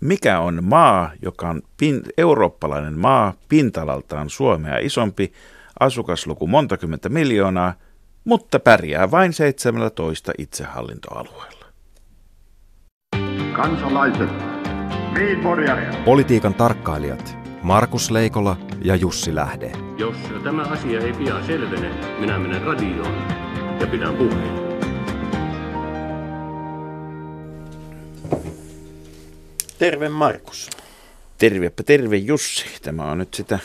Mikä on maa, joka on eurooppalainen maa, pinta-alaltaan Suomea isompi, asukasluku montakymmentä miljoonaa, mutta pärjää vain 17 itsehallintoalueella? Kansalaiset, politiikan tarkkailijat Markus Leikola ja Jussi Lähde. Jos tämä asia ei pian selvene, minä menen radioon ja pidän puheen. Terve Markus. Tervepä terve Jussi. Tämä on nyt sitä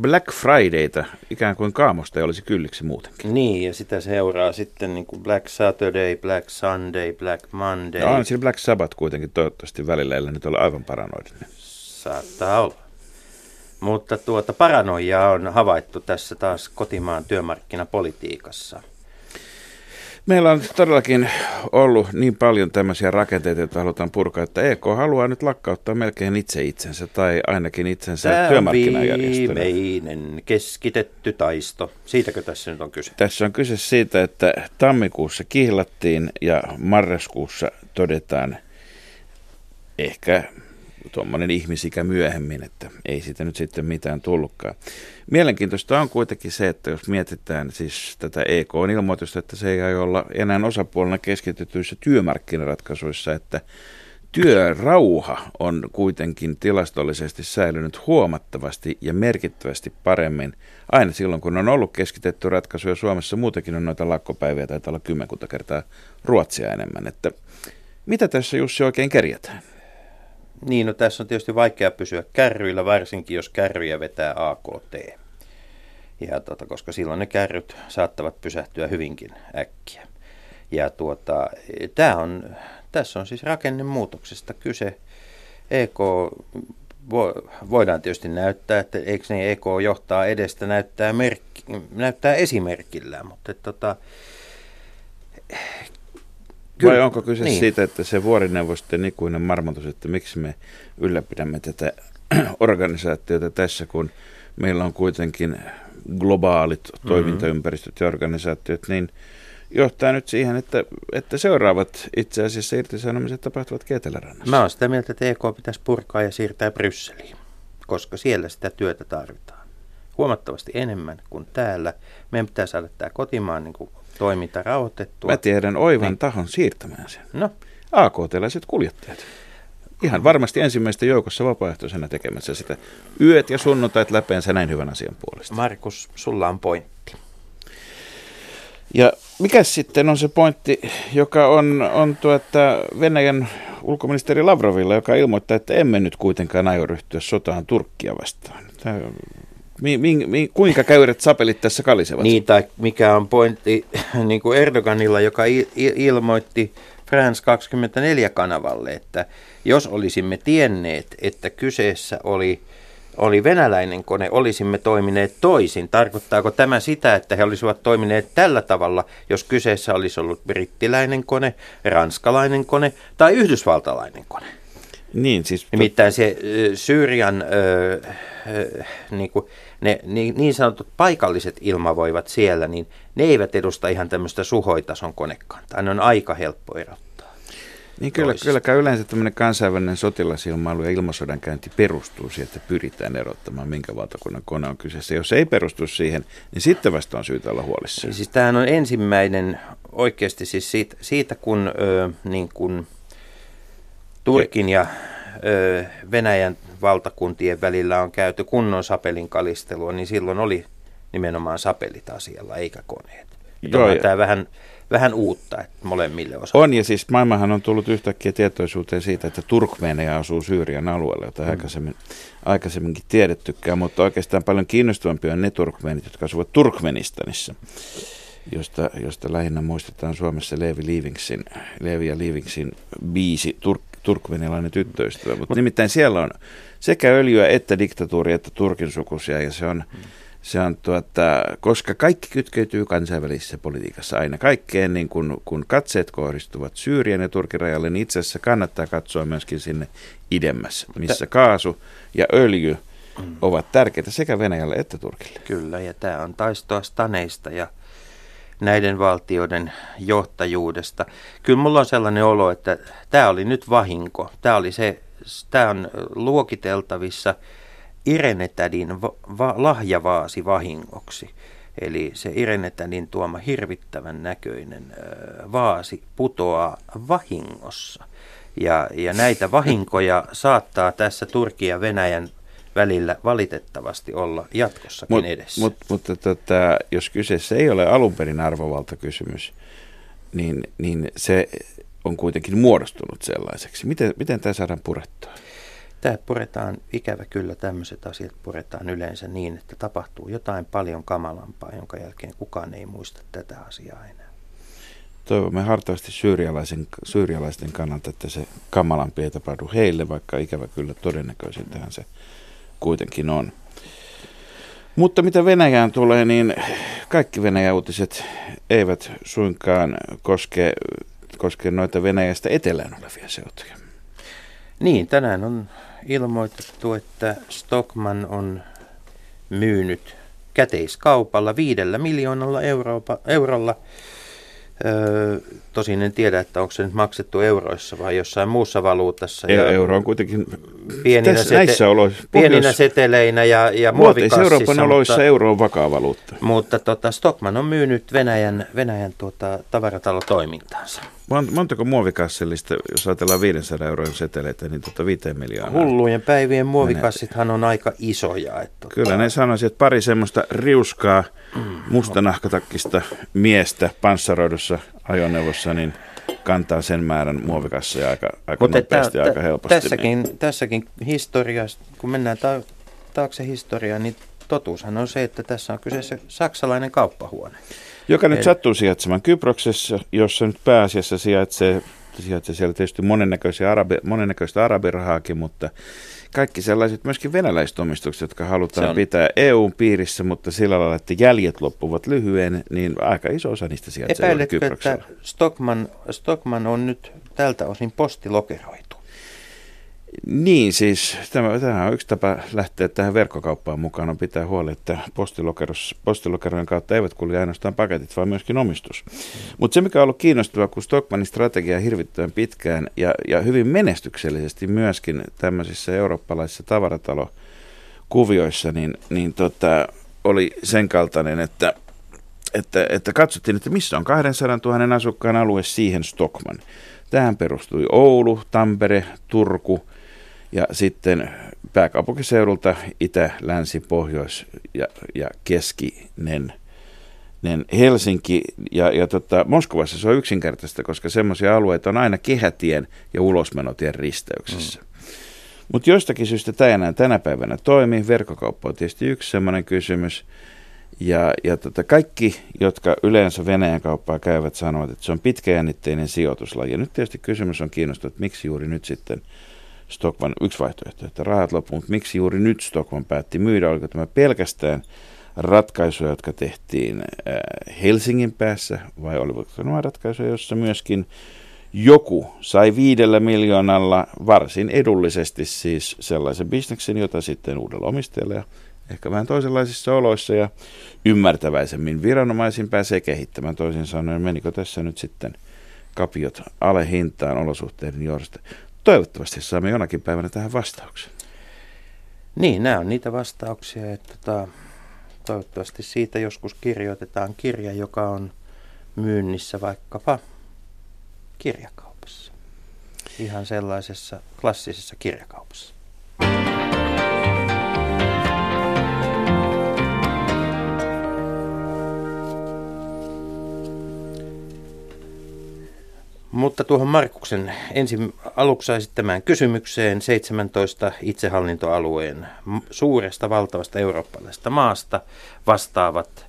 Black Fridayta, ikään kuin kaamosta ei olisi kylliksi muutenkin. Niin, ja sitä seuraa sitten niin kuin Black Saturday, Black Sunday, Black Monday. No on siinä Black Sabbath kuitenkin toivottavasti välillä, ellei nyt ole aivan paranoidinen. Saattaa olla. Mutta paranoiaa on havaittu tässä taas kotimaan työmarkkinapolitiikassa. Meillä on todellakin ollut niin paljon tämmöisiä rakenteita, joita halutaan purkaa, että EK haluaa nyt lakkauttaa melkein itse itsensä tai ainakin itsensä työmarkkinajärjestönä. Tämä viimeinen keskitetty taisto. Siitäkö tässä nyt on kyse? Tässä on kyse siitä, että tammikuussa kihlattiin ja marraskuussa todetaan ehkä tuommoinen ihmisikä myöhemmin, että ei siitä nyt sitten mitään tullutkaan. Mielenkiintoista on kuitenkin se, että jos mietitään siis tätä EK-ilmoitusta, että se ei aio olla enää osapuolena keskitetyissä työmarkkinaratkaisuissa, että työrauha on kuitenkin tilastollisesti säilynyt huomattavasti ja merkittävästi paremmin. Aina silloin, kun on ollut keskitetty ratkaisuja Suomessa, muutenkin on noita lakkopäiviä, taitaa olla 10 kertaa Ruotsia enemmän. Että mitä tässä Jussi oikein kerjätään? Niin, no tässä on tietysti vaikea pysyä kärryillä, varsinkin jos kärryjä vetää AKT, ja koska silloin ne kärryt saattavat pysähtyä hyvinkin äkkiä. Ja tässä on siis rakennemuutoksesta kyse. EK, voidaan tietysti näyttää, että eikö ne EK johtaa edestä, näyttää esimerkillä, mutta vai onko kyse siitä, että se vuorineuvosten ikuinen marmotus, että miksi me ylläpidämme tätä organisaatiota tässä, kun meillä on kuitenkin globaalit toimintaympäristöt ja organisaatiot, niin johtaa nyt siihen, että seuraavat itse asiassa irtisanomiset tapahtuvat Ketelärannassa. Mä oon sitä mieltä, että EK pitäisi purkaa ja siirtää Brysseliin, koska siellä sitä työtä tarvitaan huomattavasti enemmän kuin täällä. Meidän pitää saada tämä kotimaan niin toiminta rauhoitettua. Mä tiedän oivan tahon siirtämään sen. No. AKT-läiset kuljettajat. Ihan varmasti ensimmäistä joukossa vapaaehtoisena tekemässä sitä. Yöt ja sunnuntait läpeensä näin hyvän asian puolesta. Markus, sulla on pointti. Ja mikä sitten on se pointti, joka on Venäjän ulkoministeri Lavrovilla, joka ilmoittaa, että emme nyt kuitenkaan aio ryhtyä sotaan Turkkia vastaan. Kuinka käyrät sapelit tässä kalisevat? Niin, tai mikä on pointti niin kuin Erdoganilla, joka ilmoitti France 24-kanavalle, että jos olisimme tienneet, että kyseessä oli venäläinen kone, olisimme toimineet toisin. Tarkoittaako tämä sitä, että he olisivat toimineet tällä tavalla, jos kyseessä olisi ollut brittiläinen kone, ranskalainen kone tai yhdysvaltalainen kone? Niin, siis nimittäin se Syyrian niin sanotut paikalliset ilmavoivat siellä, niin ne eivät edusta ihan tämmöistä Suhoi-tason konekantaa. Ne on aika helppo erottaa. Niin kyllä yleensä tämmöinen kansainvälinen sotilasilmailu ja ilmasodan käynti perustuu siihen, että pyritään erottamaan, minkä valtakunnan kone on kyseessä. Jos ei perustu siihen, niin sitten vasta on syytä olla huolissaan. Siis tämähän on ensimmäinen oikeasti siis siitä kun Turkin ja Venäjän valtakuntien välillä on käyty kunnon sapelin kalistelua, niin silloin oli nimenomaan sapelit asialla, eikä koneet. Joo, tämä vähän uutta molemmille osalle. On, ja siis maailmahan on tullut yhtäkkiä tietoisuuteen siitä, että Turkmeenia asuu Syyrian alueella, jota aikaisemminkin tiedettykään, mutta oikeastaan paljon kiinnostavampia on ne turkmeenit, jotka asuvat Turkmenistanissa, josta lähinnä muistetaan Suomessa Leevi ja Liivingsin biisi turkmenilainen tyttöystävä, mutta nimittäin siellä on sekä öljyä että diktatuuria että turkin sukuisia, ja se on koska kaikki kytkeytyy kansainvälisessä politiikassa aina kaikkeen, niin kun katseet kohdistuvat Syyrian ja Turkin rajalle, niin itse asiassa kannattaa katsoa myöskin sinne idemmässä, missä kaasu ja öljy ovat tärkeitä sekä Venäjälle että Turkille. Kyllä, ja tämä on taistoa staneista ja näiden valtioiden johtajuudesta. Kyllä mulla on sellainen olo, että tämä oli nyt vahinko. Tämä oli se tämä on luokiteltavissa Irenetadin lahjavaasi vahingoksi. Eli se Irenetadin tuoma hirvittävän näköinen vaasi putoaa vahingossa. Ja näitä vahinkoja saattaa tässä Turkin ja Venäjän välillä valitettavasti olla jatkossakin edessä. Mutta jos kyseessä ei ole alunperin arvovaltakysymys, niin se on kuitenkin muodostunut sellaiseksi. Miten tämä saadaan purettua? Tämä puretaan, ikävä kyllä tämmöiset asiat puretaan yleensä niin, että tapahtuu jotain paljon kamalampaa, jonka jälkeen kukaan ei muista tätä asiaa enää. Toivomme hartaasti syyrialaisten kannalta, että se kamalampi ei tapahdu heille, vaikka ikävä kyllä todennäköisintähän se kuitenkin on. Mutta mitä Venäjään tulee, niin kaikki Venäjä-uutiset eivät suinkaan koske noita Venäjästä etelään olevia seutuja. Niin, tänään on ilmoitettu, että Stockmann on myynyt käteiskaupalla 5 miljoonalla eurolla. Tosin en tiedä, että onko se nyt maksettu euroissa vai jossain muussa valuutassa. Euro on kuitenkin pieninä seteleinä ja muovikassissa. Euroopan oloissa mutta, euro on vakaa valuutta. Mutta Stockmann on myynyt Venäjän tavarattalotoimintaansa. Montako muovikassillista, jos ajatellaan 500 euron seteleitä, niin 5 miljoonaa? Hullujen päivien muovikassithan on aika isoja. Kyllä ne sanoisi, että pari semmoista riuskaa mustanahkatakista miestä panssaroidussa ajoneuvossa, niin kantaa sen määrän muovikasseja aika nopeasti ja aika helposti. Tässäkin historiassa, kun mennään taakse historiaan, niin totuushan on se, että tässä on kyseessä saksalainen kauppahuone. Joka nyt sattuu sijaitsemaan Kyproksessa, jossa nyt pääasiassa sijaitsee siellä tietysti monennäköistä arabirahaakin, mutta kaikki sellaiset myöskin venäläiset omistukset, jotka halutaan pitää EU:n piirissä, mutta sillä lailla, että jäljet loppuvat lyhyen, niin aika iso osa niistä sijaitsee Kyproksella. Epäiletkö, että Stockmann on nyt tältä osin postilokeroitu? Niin siis, tämä on yksi tapa lähteä tähän verkkokauppaan mukaan, on pitää huoli, että postilokerojen kautta eivät kulje ainoastaan paketit, vaan myöskin omistus. Mutta se, mikä on ollut kiinnostavaa, kun Stockmannin strategia hirvittävän pitkään ja hyvin menestyksellisesti myöskin tämmöisissä eurooppalaisissa tavaratalokuvioissa, niin oli sen kaltainen, että katsottiin, että missä on 200 000 asukkaan alue, siihen Stockmann. Tähän perustui Oulu, Tampere, Turku ja sitten pääkaupunkiseudulta Itä, Länsi, Pohjois ja Keskinen Helsinki. Ja Moskovassa se on yksinkertaista, koska semmoisia alueita on aina kehätien ja ulosmenotien risteyksessä. Mutta jostakin syystä tämä enää tänä päivänä toimii. Verkkokauppa on tietysti yksi semmoinen kysymys. Ja kaikki, jotka yleensä Venäjän kauppaa käyvät, sanovat, että se on pitkäjännitteinen sijoituslaji. Ja nyt tietysti kysymys on kiinnostunut, että miksi juuri nyt sitten Stockmann, yksi vaihtoehto, että rahat loppuun, mutta miksi juuri nyt Stockmann päätti myydä? Oliko tämä pelkästään ratkaisuja, jotka tehtiin Helsingin päässä, vai oliko nämä ratkaisuja, jossa myöskin joku sai 5 miljoonalla varsin edullisesti siis sellaisen bisneksen, jota sitten uudella omistajalla ehkä vähän toisenlaisissa oloissa ja ymmärtäväisemmin viranomaisin pääsee kehittämään. Toisin sanoen, menikö tässä nyt sitten kapiot alehintaan olosuhteiden johdosta? Toivottavasti saamme jonakin päivänä tähän vastauksen. Niin, nämä on niitä vastauksia, että toivottavasti siitä joskus kirjoitetaan kirja, joka on myynnissä vaikkapa kirjakaupassa. Ihan sellaisessa klassisessa kirjakaupassa. Mutta tuohon Markuksen ensin aluksi esittämään kysymykseen 17 itsehallintoalueen suuresta valtavasta eurooppalaisesta maasta vastaavat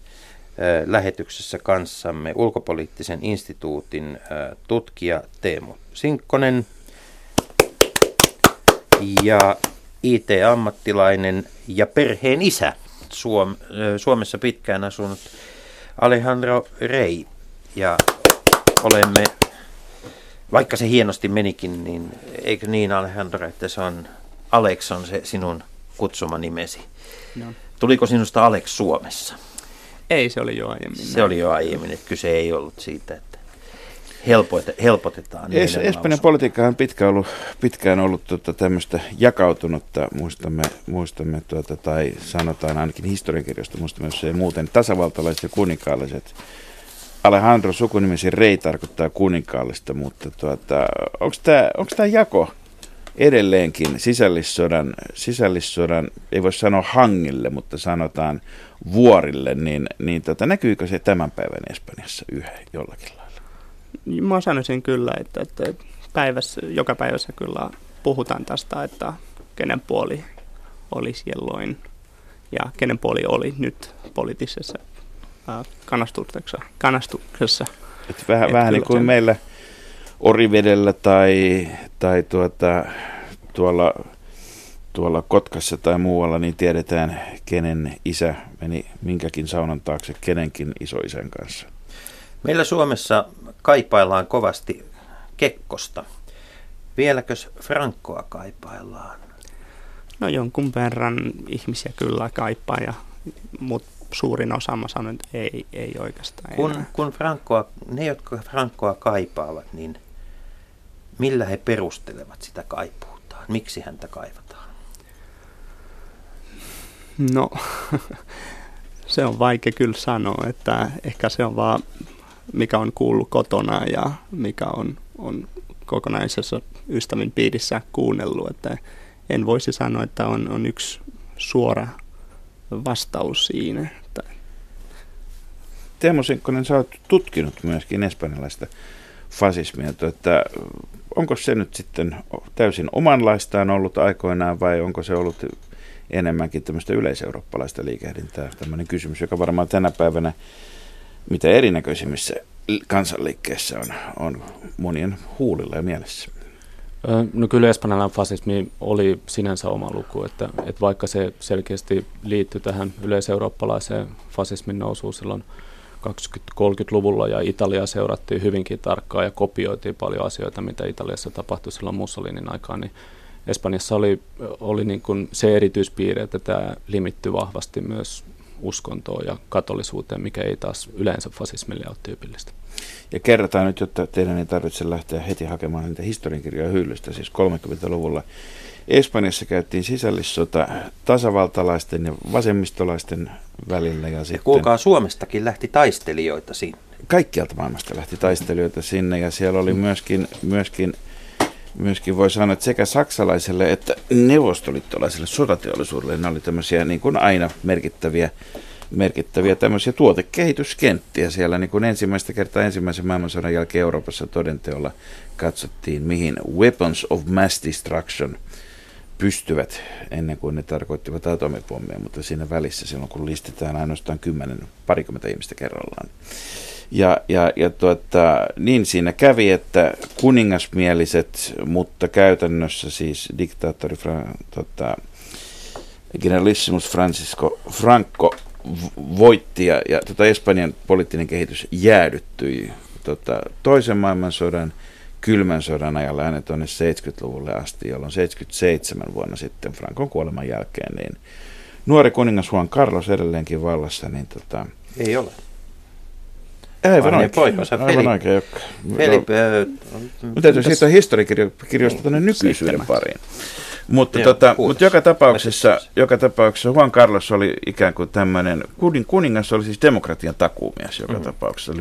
lähetyksessä kanssamme Ulkopoliittisen instituutin tutkija Teemu Sinkkonen ja IT-ammattilainen ja perheen isä Suomessa pitkään asunut Alejandro Rey. Ja olemme... Vaikka se hienosti menikin, niin eikö niin, Alejandro, että se on Alex on se sinun kutsumanimesi. No. Tuliko sinusta Alex Suomessa? Ei, se oli jo aiemmin. Se oli jo aiemmin, että kyse ei ollut siitä, että helpotetaan. Espanjan politiikka on pitkään ollut tämmöistä jakautunutta, muistamme tai sanotaan ainakin historiankirjasta, muistamme se muuten, tasavaltalaiset ja kuninkaalliset. Alejandro sukunimesi Rey tarkoittaa kuninkaallista, mutta onko tämä jako edelleenkin sisällissodan, ei voi sanoa hangille, mutta sanotaan vuorille, niin näkyykö se tämän päivän Espanjassa yhä jollakin lailla? Mä sanoisin kyllä, että joka päivässä kyllä puhutaan tästä, että kenen puoli oli silloin ja kenen puoli oli nyt poliittisessa kanastuksessa. Vähän niin kuin meillä Orivedellä tai tuolla Kotkassa tai muualla, niin tiedetään, kenen isä meni minkäkin saunan taakse kenenkin isoisän kanssa. Meillä Suomessa kaipaillaan kovasti Kekkosta. Vieläkös Francoa kaipaillaan? No jonkun verran ihmisiä kyllä kaipaa, mutta suurin osa mä sanon, että ei oikeastaan enää. Kun ne, jotka Francoa kaipaavat, niin millä he perustelevat sitä kaipuutaan? Miksi häntä kaivataan? No, se on vaikea kyllä sanoa, että ehkä se on vaan, mikä on kuullut kotona ja mikä on kokonaisessa ystävin piirissä kuunnellut. Että en voisi sanoa, että on yksi suora vastaus siinä. Teemu Sinkkonen, sä oot tutkinut myöskin espanjalaista fasismia, että onko se nyt sitten täysin omanlaistaan ollut aikoinaan vai onko se ollut enemmänkin tämmöistä yleiseurooppalaista liikehdintää? Tämmöinen kysymys, joka varmaan tänä päivänä mitä erinäköisimmissä kansanliikkeissä on monien huulilla ja mielessä. No kyllä espanjalainen fasismi oli sinänsä oma luku, että vaikka se selkeästi liittyi tähän yleiseurooppalaiseen fasismin nousuun silloin 20-30-luvulla ja Italiaa seurattiin hyvinkin tarkkaan ja kopioitiin paljon asioita, mitä Italiassa tapahtui silloin Mussolinin aikaan, niin Espanjassa oli niin kuin se erityispiirre, että tämä limittyi vahvasti myös uskontoon ja katolisuuteen, mikä ei taas yleensä fasismille ole tyypillistä. Ja kerrotaan nyt, jotta teidän ei tarvitse lähteä heti hakemaan niitä historiankirjoja hyllystä. Siis 30-luvulla Espanjassa käytiin sisällissota tasavaltalaisten ja vasemmistolaisten välillä. Ja sitten kuulkaa, Suomestakin lähti taistelijoita sinne. Kaikkialta maailmasta lähti taistelijoita sinne ja siellä oli myöskin voi sanoa, että sekä saksalaiselle että neuvostoliittolaiselle sotateollisuudelle ne oli tämmöisiä niin kuin aina merkittäviä tämmöisiä tuotekehityskenttiä siellä niin kuin ensimmäistä kertaa ensimmäisen maailmansodan jälkeen Euroopassa todenteolla katsottiin, mihin weapons of mass destruction pystyvät ennen kuin ne tarkoittivat atomipommia, mutta siinä välissä silloin kun listetään ainoastaan 10-20 ihmistä kerrallaan. Niin siinä kävi, että kuningasmieliset, mutta käytännössä siis diktaattori generalissimus Francisco Franco voitti ja Espanjan poliittinen kehitys jäädyttyi toisen maailmansodan kylmän sodan ajalla aina tuonne 70-luvulle asti, jolloin 77 vuonna sitten Francon kuoleman jälkeen, niin nuori kuningas Juan Carlos edelleenkin vallassa, niin ei ole. Aivan oikein. Täytyy siirtää historiakirjoista tuonne nykyisyyden pariin. Mutta joka tapauksessa Juan Carlos oli ikään kuin tämmöinen, kuningas oli siis demokratian takuumies joka tapauksessa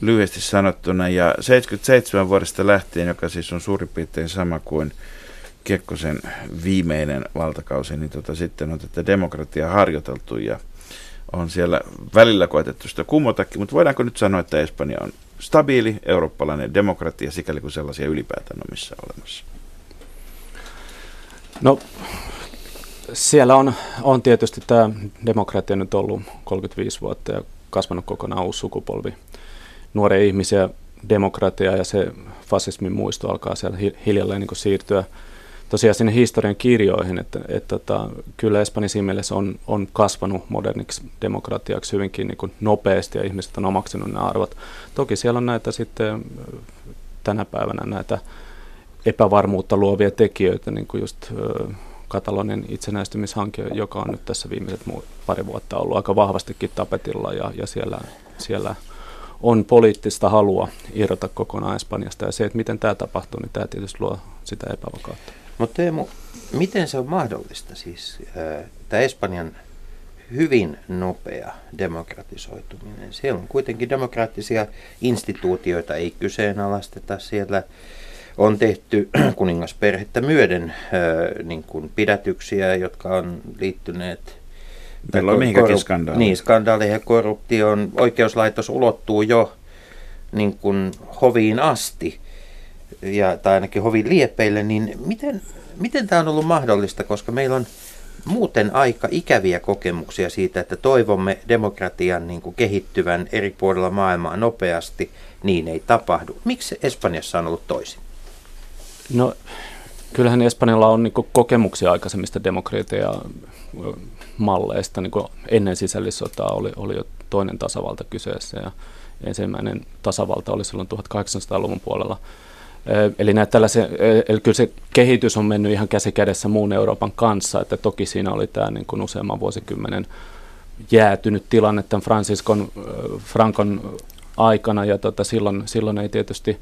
lyhyesti sanottuna. Ja 77 vuodesta lähtien, joka siis on suurin piirtein sama kuin Kekkosen viimeinen valtakausi, niin sitten on tätä demokratiaa harjoiteltu ja on siellä välillä koetettu sitä kumotakin, mutta voidaanko nyt sanoa, että Espanja on stabiili eurooppalainen demokratia, sikäli kuin sellaisia ylipäätään on missä olemassa? No, siellä on tietysti tämä demokratia nyt ollut 35 vuotta ja kasvanut kokonaan uusi sukupolvi nuoria ihmisiä, demokratia ja se fasismin muisto alkaa siellä hiljalleen niin kuin siirtyä tosiaan sinne historian kirjoihin, että kyllä Espanja siinä mielessä on kasvanut moderniksi demokratiaksi hyvinkin niin kuin nopeasti ja ihmiset on omaksinut nämä arvot. Toki siellä on näitä sitten tänä päivänä näitä epävarmuutta luovia tekijöitä, niin kuin just Katalonian itsenäistymishanke, joka on nyt tässä viimeiset pari vuotta ollut aika vahvastikin tapetilla ja siellä on poliittista halua irrota kokonaan Espanjasta, ja se, että miten tämä tapahtuu, niin tämä tietysti luo sitä epävakautta. Mutta Teemu, miten se on mahdollista siis, tämä Espanjan hyvin nopea demokratisoituminen? Siellä on kuitenkin demokraattisia instituutioita, ei kyseenalaisteta siellä. On tehty kuningasperhettä myöden niin kuin pidätyksiä, jotka on liittyneet skandaaleihin ja korruptioon. Oikeuslaitos ulottuu jo niin kuin hoviin asti, ja, tai ainakin hovin liepeille. Niin miten tämä on ollut mahdollista, koska meillä on muuten aika ikäviä kokemuksia siitä, että toivomme demokratian niin kuin kehittyvän eri puolilla maailmaa nopeasti, niin ei tapahdu. Miksi Espanjassa on ollut toisin? No, kyllähän Espanjalla on niin kuin kokemuksia aikaisemmista demokratiamalleista. Niin kuin ennen sisällissotaa oli jo toinen tasavalta kyseessä, ja ensimmäinen tasavalta oli silloin 1800-luvun puolella. Eli kyllä se kehitys on mennyt ihan käsi kädessä muun Euroopan kanssa, että toki siinä oli tämä niin kuin useamman vuosikymmenen jäätynyt tilanne tämän Francon aikana, ja silloin ei tietysti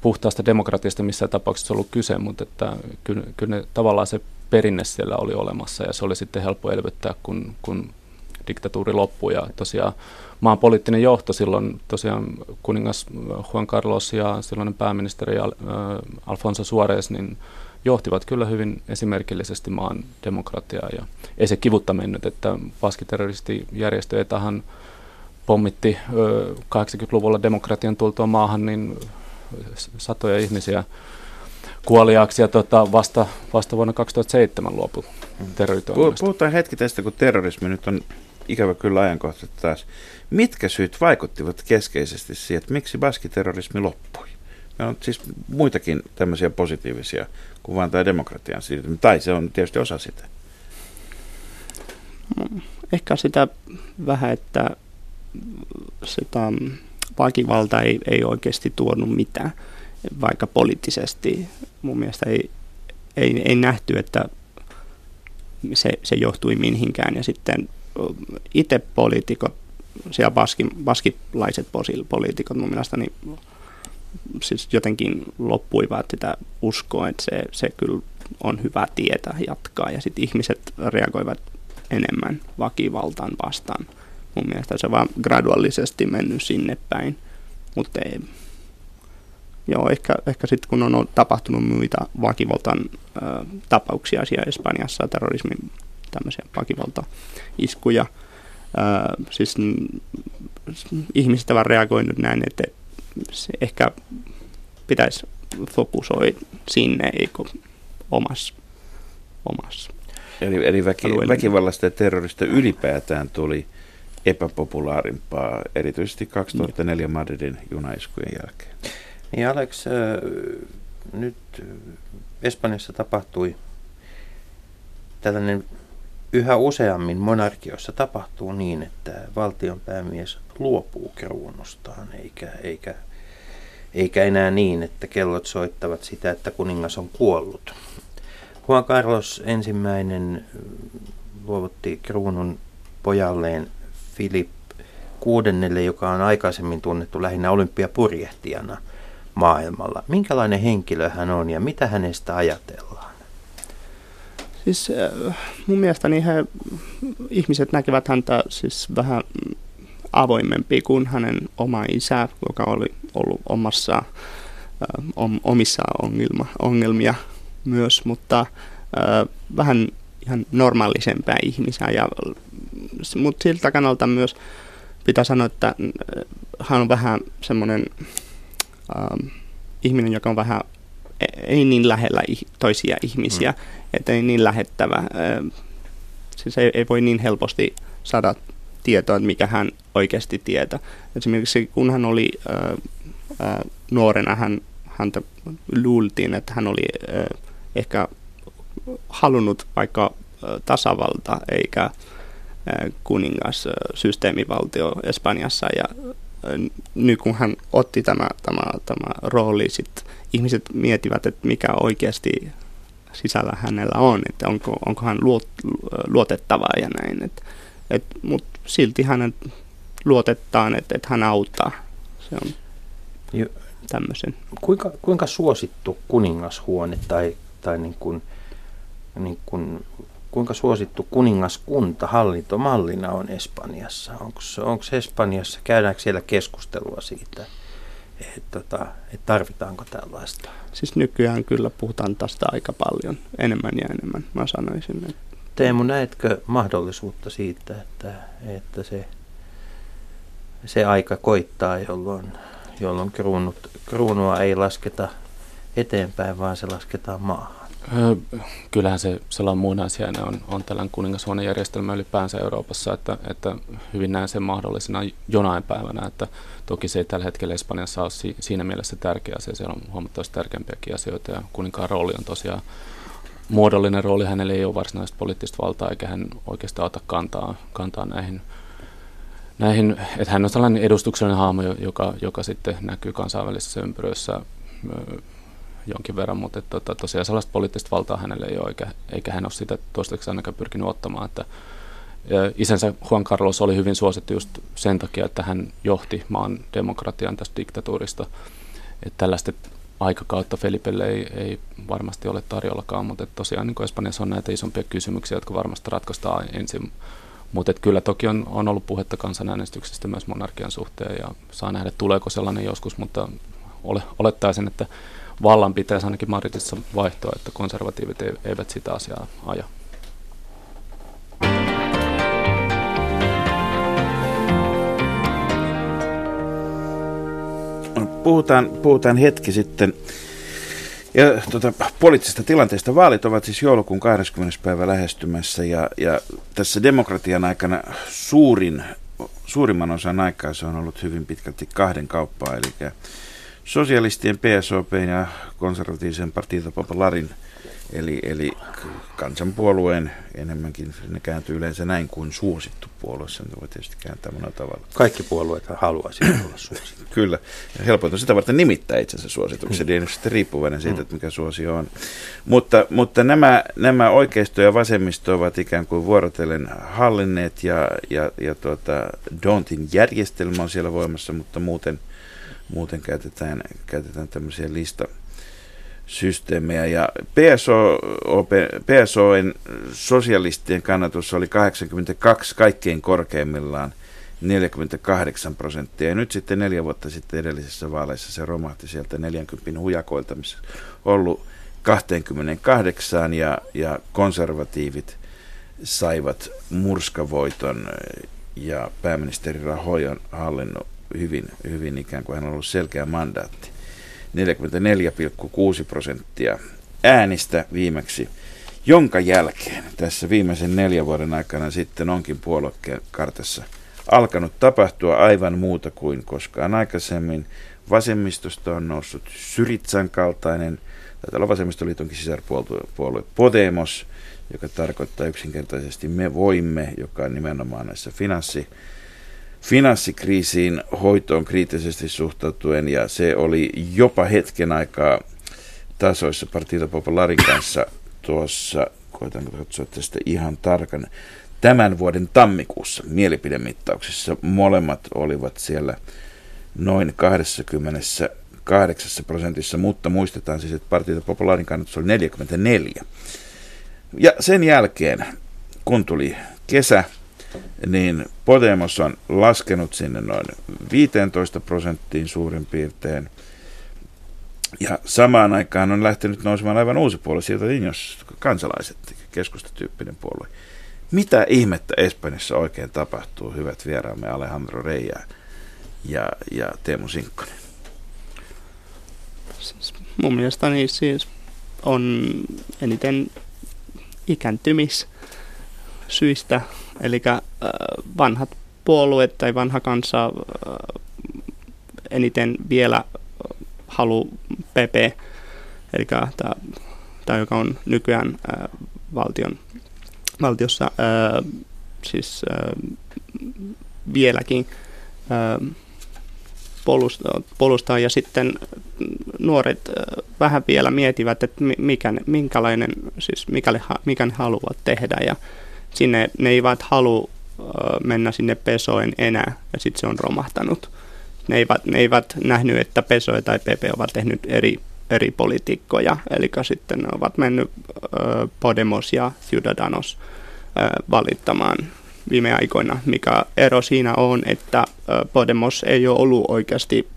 puhtaasta demokratiasta missään tapauksessa ollut kyse, mutta että kyllä ne, tavallaan se perinne siellä oli olemassa, ja se oli sitten helppo elvyttää, kun diktatuuri loppui. Ja tosiaan maan poliittinen johto silloin, tosiaan kuningas Juan Carlos ja silloinen pääministeri Alfonso Suárez, niin johtivat kyllä hyvin esimerkillisesti maan demokratiaa, ja ei se kivutta mennyt, että baskiterroristijärjestö ETAhan pommitti 80-luvulla demokratian tultua maahan, niin satoja ihmisiä kuoliaaksi, ja vasta vuonna 2007 luopui terroritoiminnasta. Puhutaan hetki tästä, kun terrorismi nyt on ikävä kyllä ajankohta taas. Mitkä syyt vaikuttivat keskeisesti siihen, että miksi baskiterrorismi loppui? Meillä on siis muitakin tämmöisiä positiivisia kuin vain tämä demokratian siirtyminen, tai se on tietysti osa sitä. Ehkä sitä vähän, että sitä väkivalta ei oikeasti tuonut mitään, vaikka poliittisesti mun mielestä ei nähty, että se johtui mihinkään. Ja sitten itse poliitikot, siellä baskilaiset poliitikot mun mielestä niin, siis jotenkin loppuivat sitä uskoa, että se kyllä on hyvä tietä jatkaa. Ja sitten ihmiset reagoivat enemmän väkivaltaan vastaan. Mun mielestä se vaan graduaalisesti mennyt sinne päin, mutta ei. Joo, ehkä sitten kun on tapahtunut muita väkivaltan tapauksia siellä Espanjassa, terrorismin tämmöisiä väkivaltaiskuja, siis ihmiset ovat reagoineet näin, että se ehkä pitäisi fokusoida sinne, eikö omassa. Eli väkivallasta ja terrorista ylipäätään tuli epäpopulaarimpaa, erityisesti 2004 Madridin junaiskujen jälkeen. Niin Alex, nyt Espanjassa tapahtui tällainen, yhä useammin monarkioissa tapahtuu niin, että valtionpäämies luopuu kruunustaan, eikä enää niin, että kellot soittavat sitä, että kuningas on kuollut. Juan Carlos ensimmäinen luovutti kruunun pojalleen Filip VI, joka on aikaisemmin tunnettu lähinnä olympiapurjehtijana maailmalla. Minkälainen henkilö hän on ja mitä hänestä ajatellaan? Siis mun mielestäni ihmiset näkevät häntä siis vähän avoimempi kuin hänen oma isä, joka oli ollut omissa ongelmia myös, mutta vähän ihan normaalisempää ihmisiä, mutta siltä kannalta myös pitää sanoa, että hän on vähän semmoinen ihminen, joka on vähän ei niin lähellä toisia ihmisiä, että ei niin lähettävä. Siis ei voi niin helposti saada tietoa, mikä hän oikeasti tietää. Esimerkiksi kun hän oli nuorena, häntä luultiin, että hän oli ehkä halunnut vaikka tasavalta eikä kuningas systeemivaltio Espanjassa, ja nyt kun hän otti tämä rooli, sit ihmiset miettivät, että mikä oikeasti sisällä hänellä on, että onko hän luotettava ja näin, mutta silti hänen luotetaan, että hän auttaa se on tämmöisen. Kuinka suosittu kuningashuone tai niin kuin kuinka suosittu kuningaskunta hallintomallina on Espanjassa? Onko Espanjassa, käydäänkö siellä keskustelua siitä, että tarvitaanko tällaista? Siis nykyään kyllä puhutaan tästä aika paljon, enemmän ja enemmän, mä sanoisin. Että Teemu, näetkö mahdollisuutta siitä, että se aika koittaa, jolloin kruunua ei lasketa eteenpäin, vaan se lasketaan maahan? Kyllähän se sellainen muinaisjäinen on tällainen kuningashuonejärjestelmä ylipäänsä Euroopassa, että hyvin näen sen mahdollisena jonain päivänä, että toki se ei tällä hetkellä Espanjassa ole siinä mielessä tärkeä asia, siellä on huomattavasti tärkeämpiäkin asioita ja kuninkaan rooli on tosiaan muodollinen rooli, hänellä ei ole varsinaista poliittista valtaa eikä hän oikeastaan ota kantaa näihin, että hän on sellainen edustuksellinen hahmo, joka sitten näkyy kansainvälisessä ympyröissä jonkin verran, mutta tosiaan sellaista poliittista valtaa hänelle ei ole, eikä hän ole sitä toistaiseksi ainakaan pyrkinyt ottamaan. Että isänsä Juan Carlos oli hyvin suosittu just sen takia, että hän johti maan demokratian tästä diktatuurista. Että tällaista aikakautta Felipelle ei varmasti ole tarjollakaan, mutta tosiaan niin Espanjassa on näitä isompia kysymyksiä, jotka varmasti ratkaistaan ensin. Mutta kyllä toki on ollut puhetta kansanäänestyksestä myös monarkian suhteen ja saa nähdä, tuleeko sellainen joskus, mutta olettaisin, että vallan pitäisi ainakin Madridissa vaihtoa, että konservatiivit eivät sitä asiaa aja. Puhutaan hetki sitten ja poliittisesta tilanteesta. Vaalit ovat siis joulukuun 20. päivä lähestymässä ja tässä demokratian aikana suurimman osan aikaa se on ollut hyvin pitkälti kahden kauppaa, eli sosialistien PSOP ja konservatiivisen Partido Popularin, eli kansanpuolueen enemmänkin, ne kääntyy yleensä näin kuin suosittu puolue, sen voi tietysti kääntää monella tavalla. Kaikki puolueet haluaisivat olla suosittu. Kyllä, ja helpointa sitä varten nimittää itsensä suosituksen, ei ole sitten riippuvainen siitä, että mikä suosio on. Mutta nämä oikeisto ja vasemmisto ovat ikään kuin vuorotellen hallinneet ja D'Hondtin järjestelmä on siellä voimassa, mutta muuten käytetään tämmöisiä listasysteemejä. Ja PSOEn sosialistien kannatus oli 82 kaikkein korkeimmillaan 48%. Ja nyt sitten 4 vuotta sitten edellisissä vaaleissa se romahti sieltä 40 hujakoilta, missä ollut 28 ja konservatiivit saivat murskavoiton ja pääministeri Rajoy on hallinnut hyvin ikään kuin hän on ollut selkeä mandaatti. 44,6% äänistä viimeksi, jonka jälkeen tässä viimeisen 4 vuoden aikana sitten onkin puoluekartassa alkanut tapahtua aivan muuta kuin koskaan aikaisemmin. Vasemmistosta on noussut Syrizan kaltainen, taitaa olla vasemmistoliitonkin sisarpuolue Podemos, joka tarkoittaa yksinkertaisesti me voimme, joka on nimenomaan näissä finanssikriisiin hoitoon kriittisesti suhtautuen, ja se oli jopa hetken aikaa tasoissa Partido Popularin kanssa tuossa, koitan katsoa tästä ihan tarkan, tämän vuoden tammikuussa mielipidemittauksessa molemmat olivat siellä noin 28%, mutta muistetaan siis, että Partido Popularin kannatus oli 44. Ja sen jälkeen, kun tuli kesä, niin Podemos on laskenut sinne noin 15% suurin piirtein. Ja samaan aikaan on lähtenyt nousemaan aivan uusi puolue, sieltä jos kansalaiset, keskustatyyppinen puolue. Mitä ihmettä Espanjassa oikein tapahtuu, hyvät vieraamme Alejandro Rey ja Teemu Sinkkonen? Siis mun mielestäni siis on eniten ikääntymissyistä. Eli vanhat puolueet tai vanha kansa eniten vielä haluaa PP, eli tämä, joka on nykyään valtiossa siis vieläkin puolustaa. Ja sitten nuoret vähän vielä mietivät, että mikä ne haluavat tehdä ja sinne ne eivät halua mennä sinne PSOEn enää, ja sitten se on romahtanut. Ne eivät nähnyt, että PSOE tai PP ovat tehneet eri politiikkoja, eli sitten ne ovat menneet Podemos ja Ciudadanos valittamaan viime aikoina, mikä ero siinä on, että Podemos ei ole ollut oikeasti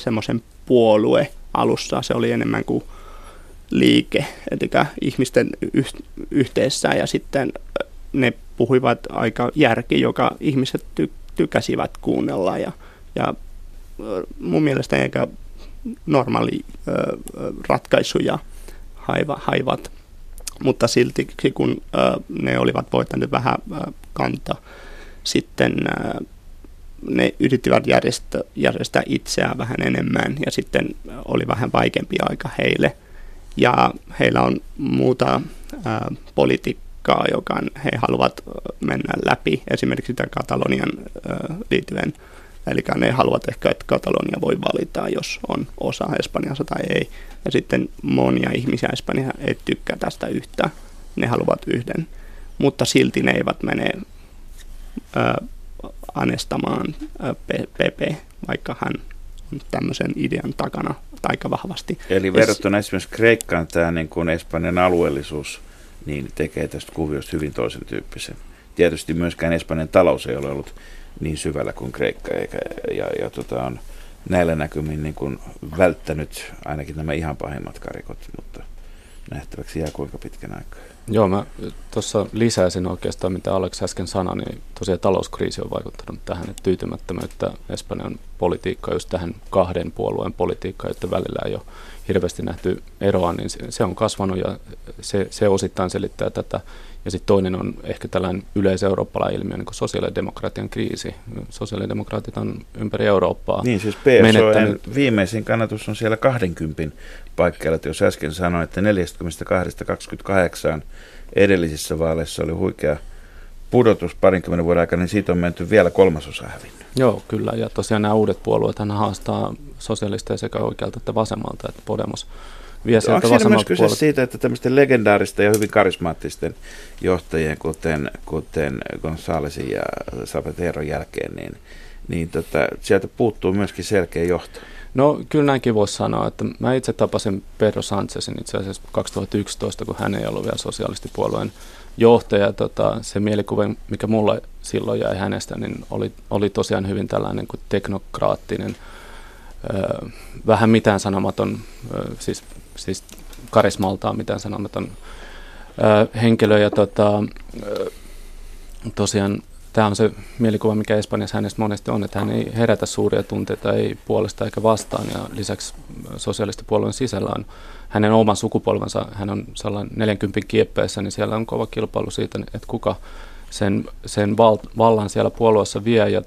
semmoisen puolue alussa, se oli enemmän kuin liike, eli ihmisten yhteessä, ja sitten ne puhuivat aika järki, joka ihmiset tykäsivät kuunnella, ja mun mielestä eikä normaali ratkaisuja haivat, mutta silti kun ne olivat voittaneet vähän kanta, sitten ne yrittivät järjestää itseään vähän enemmän, ja sitten oli vähän vaikeampi aika heille. Ja heillä on muuta politiikkaa, joka he haluavat mennä läpi, esimerkiksi tämän Katalonian liittyen. Eli ne haluavat ehkä, että Katalonia voi valita, jos on osa Espanjassa tai ei. Ja sitten monia ihmisiä Espanjassa ei tykkää tästä yhtään. Ne haluavat yhden, mutta silti ne eivät mene anestamaan PP, vaikka hän on tämmöisen idean takana aika vahvasti. Eli verrattuna esimerkiksi Kreikkaan tämä niin kuin Espanjan alueellisuus niin tekee tästä kuviosta hyvin toisen tyyppisen. Tietysti myöskään Espanjan talous ei ole ollut niin syvällä kuin Kreikka, eikä on näillä näkymin niin kuin välttänyt ainakin nämä ihan pahimmat karikot, mutta nähtäväksi jää kuinka pitkän aikaa. Joo, mä tuossa lisäisin oikeastaan, mitä Alex äsken sanoi, niin tosiaan talouskriisi on vaikuttanut tähän, että tyytymättömyyttä Espanjan politiikkaa, just tähän kahden puolueen politiikkaan, jotta välillä ei ole hirveästi nähty eroa, niin se on kasvanut ja se osittain selittää tätä. Ja sitten toinen on ehkä tällainen yleiseurooppalainen ilmiö, niin kuin sosiaalidemokratian kriisi. Sosiaalidemokraatit on ympäri Eurooppaa niin, siis menettänyt. Viimeisin kannatus on siellä 20 paikkeilla, että jos äsken sanoin, että 42-28 edellisissä vaaleissa oli huikea pudotus 20 vuoden aikana, niin siitä on menty vielä kolmasosa hävinnyt. Joo, kyllä. Ja tosiaan nämä uudet puolueet haastaa sosialisteja sekä oikealta että vasemmalta, että Podemos vie sieltä vasemmalta puolelta. Onko siinä myös kyse siitä, että tämmöisten legendaaristen ja hyvin karismaattisten johtajien, kuten Gonzalesin ja Zapateron jälkeen, niin sieltä puuttuu myöskin selkeä johto? No kyllä näinkin voisi sanoa, että mä itse tapasin Pedro Sánchezin itse asiassa 2011, kun hän ei ollut vielä sosialistipuolueen johtaja. Se mielikuva, mikä mulla silloin jäi hänestä, niin oli tosiaan hyvin tällainen kuin teknokraattinen, vähän mitään sanomaton, siis karismaltaan mitään sanomaton henkilö. Ja tosiaan tämä on se mielikuva, mikä Espanjassa hänestä monesti on, että hän ei herätä suuria tunteita, ei puolesta eikä vastaan. Ja lisäksi sosialistipuolueen sisällä on hänen oman sukupolvensa, hän on sellainen 40 kieppeessä, niin siellä on kova kilpailu siitä, että kuka sen vallan siellä puolueessa vie, ja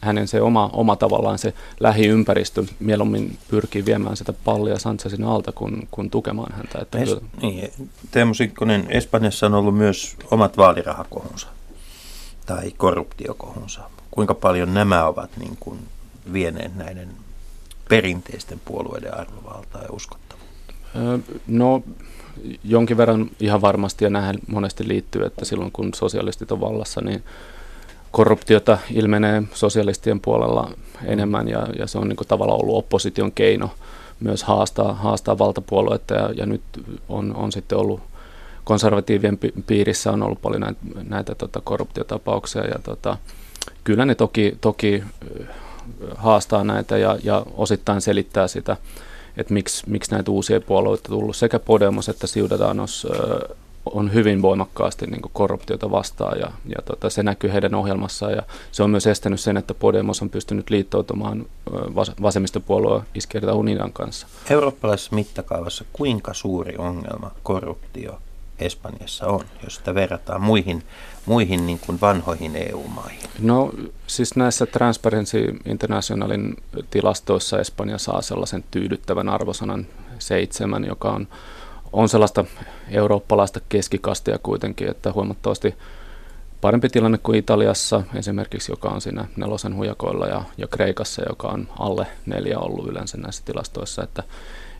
hänen se oma tavallaan se lähiympäristö mieluummin pyrkii viemään sitä pallia Sánchezin alta kuin tukemaan häntä. Että niin. Teemu Sinkkonen, Espanjassa on ollut myös omat vaalirahakohunsa tai korruptiokohunsa. Kuinka paljon nämä ovat niin kuin vieneet näiden perinteisten puolueiden arvovaltaa ja uskottavuutta? No jonkin verran ihan varmasti, ja näihin monesti liittyy, että silloin kun sosialistit on vallassa, niin korruptiota ilmenee sosialistien puolella enemmän, ja se on niin kuin tavallaan ollut opposition keino myös haastaa valtapuoluetta, ja nyt on sitten ollut konservatiivien piirissä on ollut paljon näitä korruptiotapauksia, ja kyllä ne toki haastaa näitä ja osittain selittää sitä, että miksi näitä uusia puolueita on tullut. Sekä Podemos että Ciudadanos on hyvin voimakkaasti niin kuin korruptiota vastaan, ja se näkyy heidän ohjelmassaan, ja se on myös estänyt sen, että Podemos on pystynyt liittoutumaan vasemmistopuolueen Izquierda Unidan kanssa. Eurooppalaisessa mittakaavassa kuinka suuri ongelma korruptio Espanjassa on, jos sitä verrataan muihin niin kuin vanhoihin EU-maihin? No siis näissä Transparency Internationalin tilastoissa Espanja saa sellaisen tyydyttävän arvosanan 7, joka on sellaista eurooppalaista keskikastia kuitenkin, että huomattavasti parempi tilanne kuin Italiassa esimerkiksi, joka on siinä 4 hujakoilla, ja Kreikassa, joka on alle 4 ollut yleensä näissä tilastoissa, että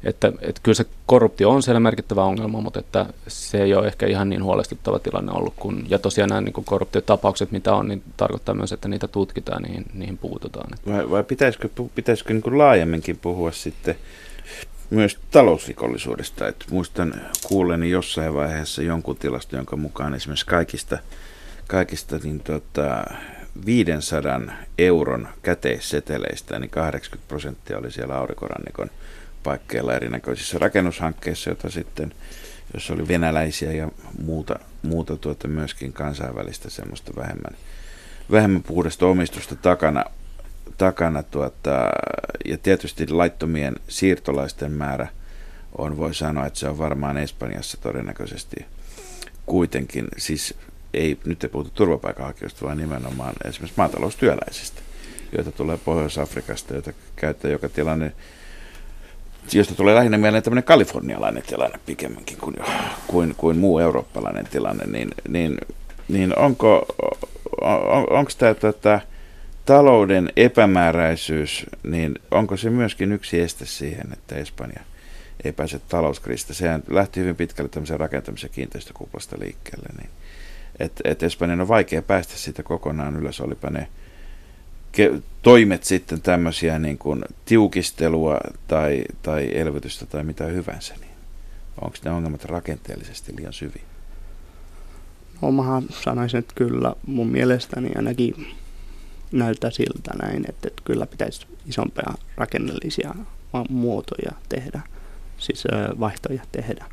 Että kyllä se korruptio on siellä merkittävä ongelma, mutta että se ei ole ehkä ihan niin huolestuttava tilanne ollut. Ja tosiaan nämä niin kuin korruptiotapaukset, mitä on, niin tarkoittaa myös, että niitä tutkitaan ja niihin puututaan. Vai pitäisikö niin kuin laajemminkin puhua sitten myös talousrikollisuudesta? Et muistan kuulleni jossain vaiheessa jonkun tilaston, jonka mukaan esimerkiksi kaikista niin 500 euron käteisseteleistä, niin 80% oli siellä aurinkorannikon paikkeilla erinäköisissä rakennushankkeissa, joita sitten, jos oli venäläisiä ja muuta myöskin kansainvälistä semmoista vähemmän puhdasta omistusta takana ja tietysti laittomien siirtolaisten määrä on, voi sanoa, että se on varmaan Espanjassa todennäköisesti kuitenkin, siis nyt ei puhuta turvapaikanhakijoista, vaan nimenomaan esimerkiksi maataloustyöläisistä, joita tulee Pohjois-Afrikasta, joita käyttää joka tilanne, josta tulee lähinnä mieleen tämmöinen kalifornialainen tilanne pikemminkin kuin muu eurooppalainen tilanne, niin onko tämä talouden epämääräisyys, niin onko se myöskin yksi este siihen, että Espanja ei pääse talouskriisistä? Sehän lähti hyvin pitkälle tämmöisen rakentamisen kiinteistökuplasta liikkeelle, niin että Espanjan on vaikea päästä siitä kokonaan ylös, olipa ne toimet sitten tämmöisiä niin kuin tiukistelua tai elvytystä tai mitä hyvänsä, niin onko ne ongelmat rakenteellisesti liian syviä? No mä sanoisin, että kyllä mun mielestäni ainakin näyttää siltä näin, että kyllä pitäisi isompia rakenteellisia muotoja tehdä, siis vaihtoja tehdä,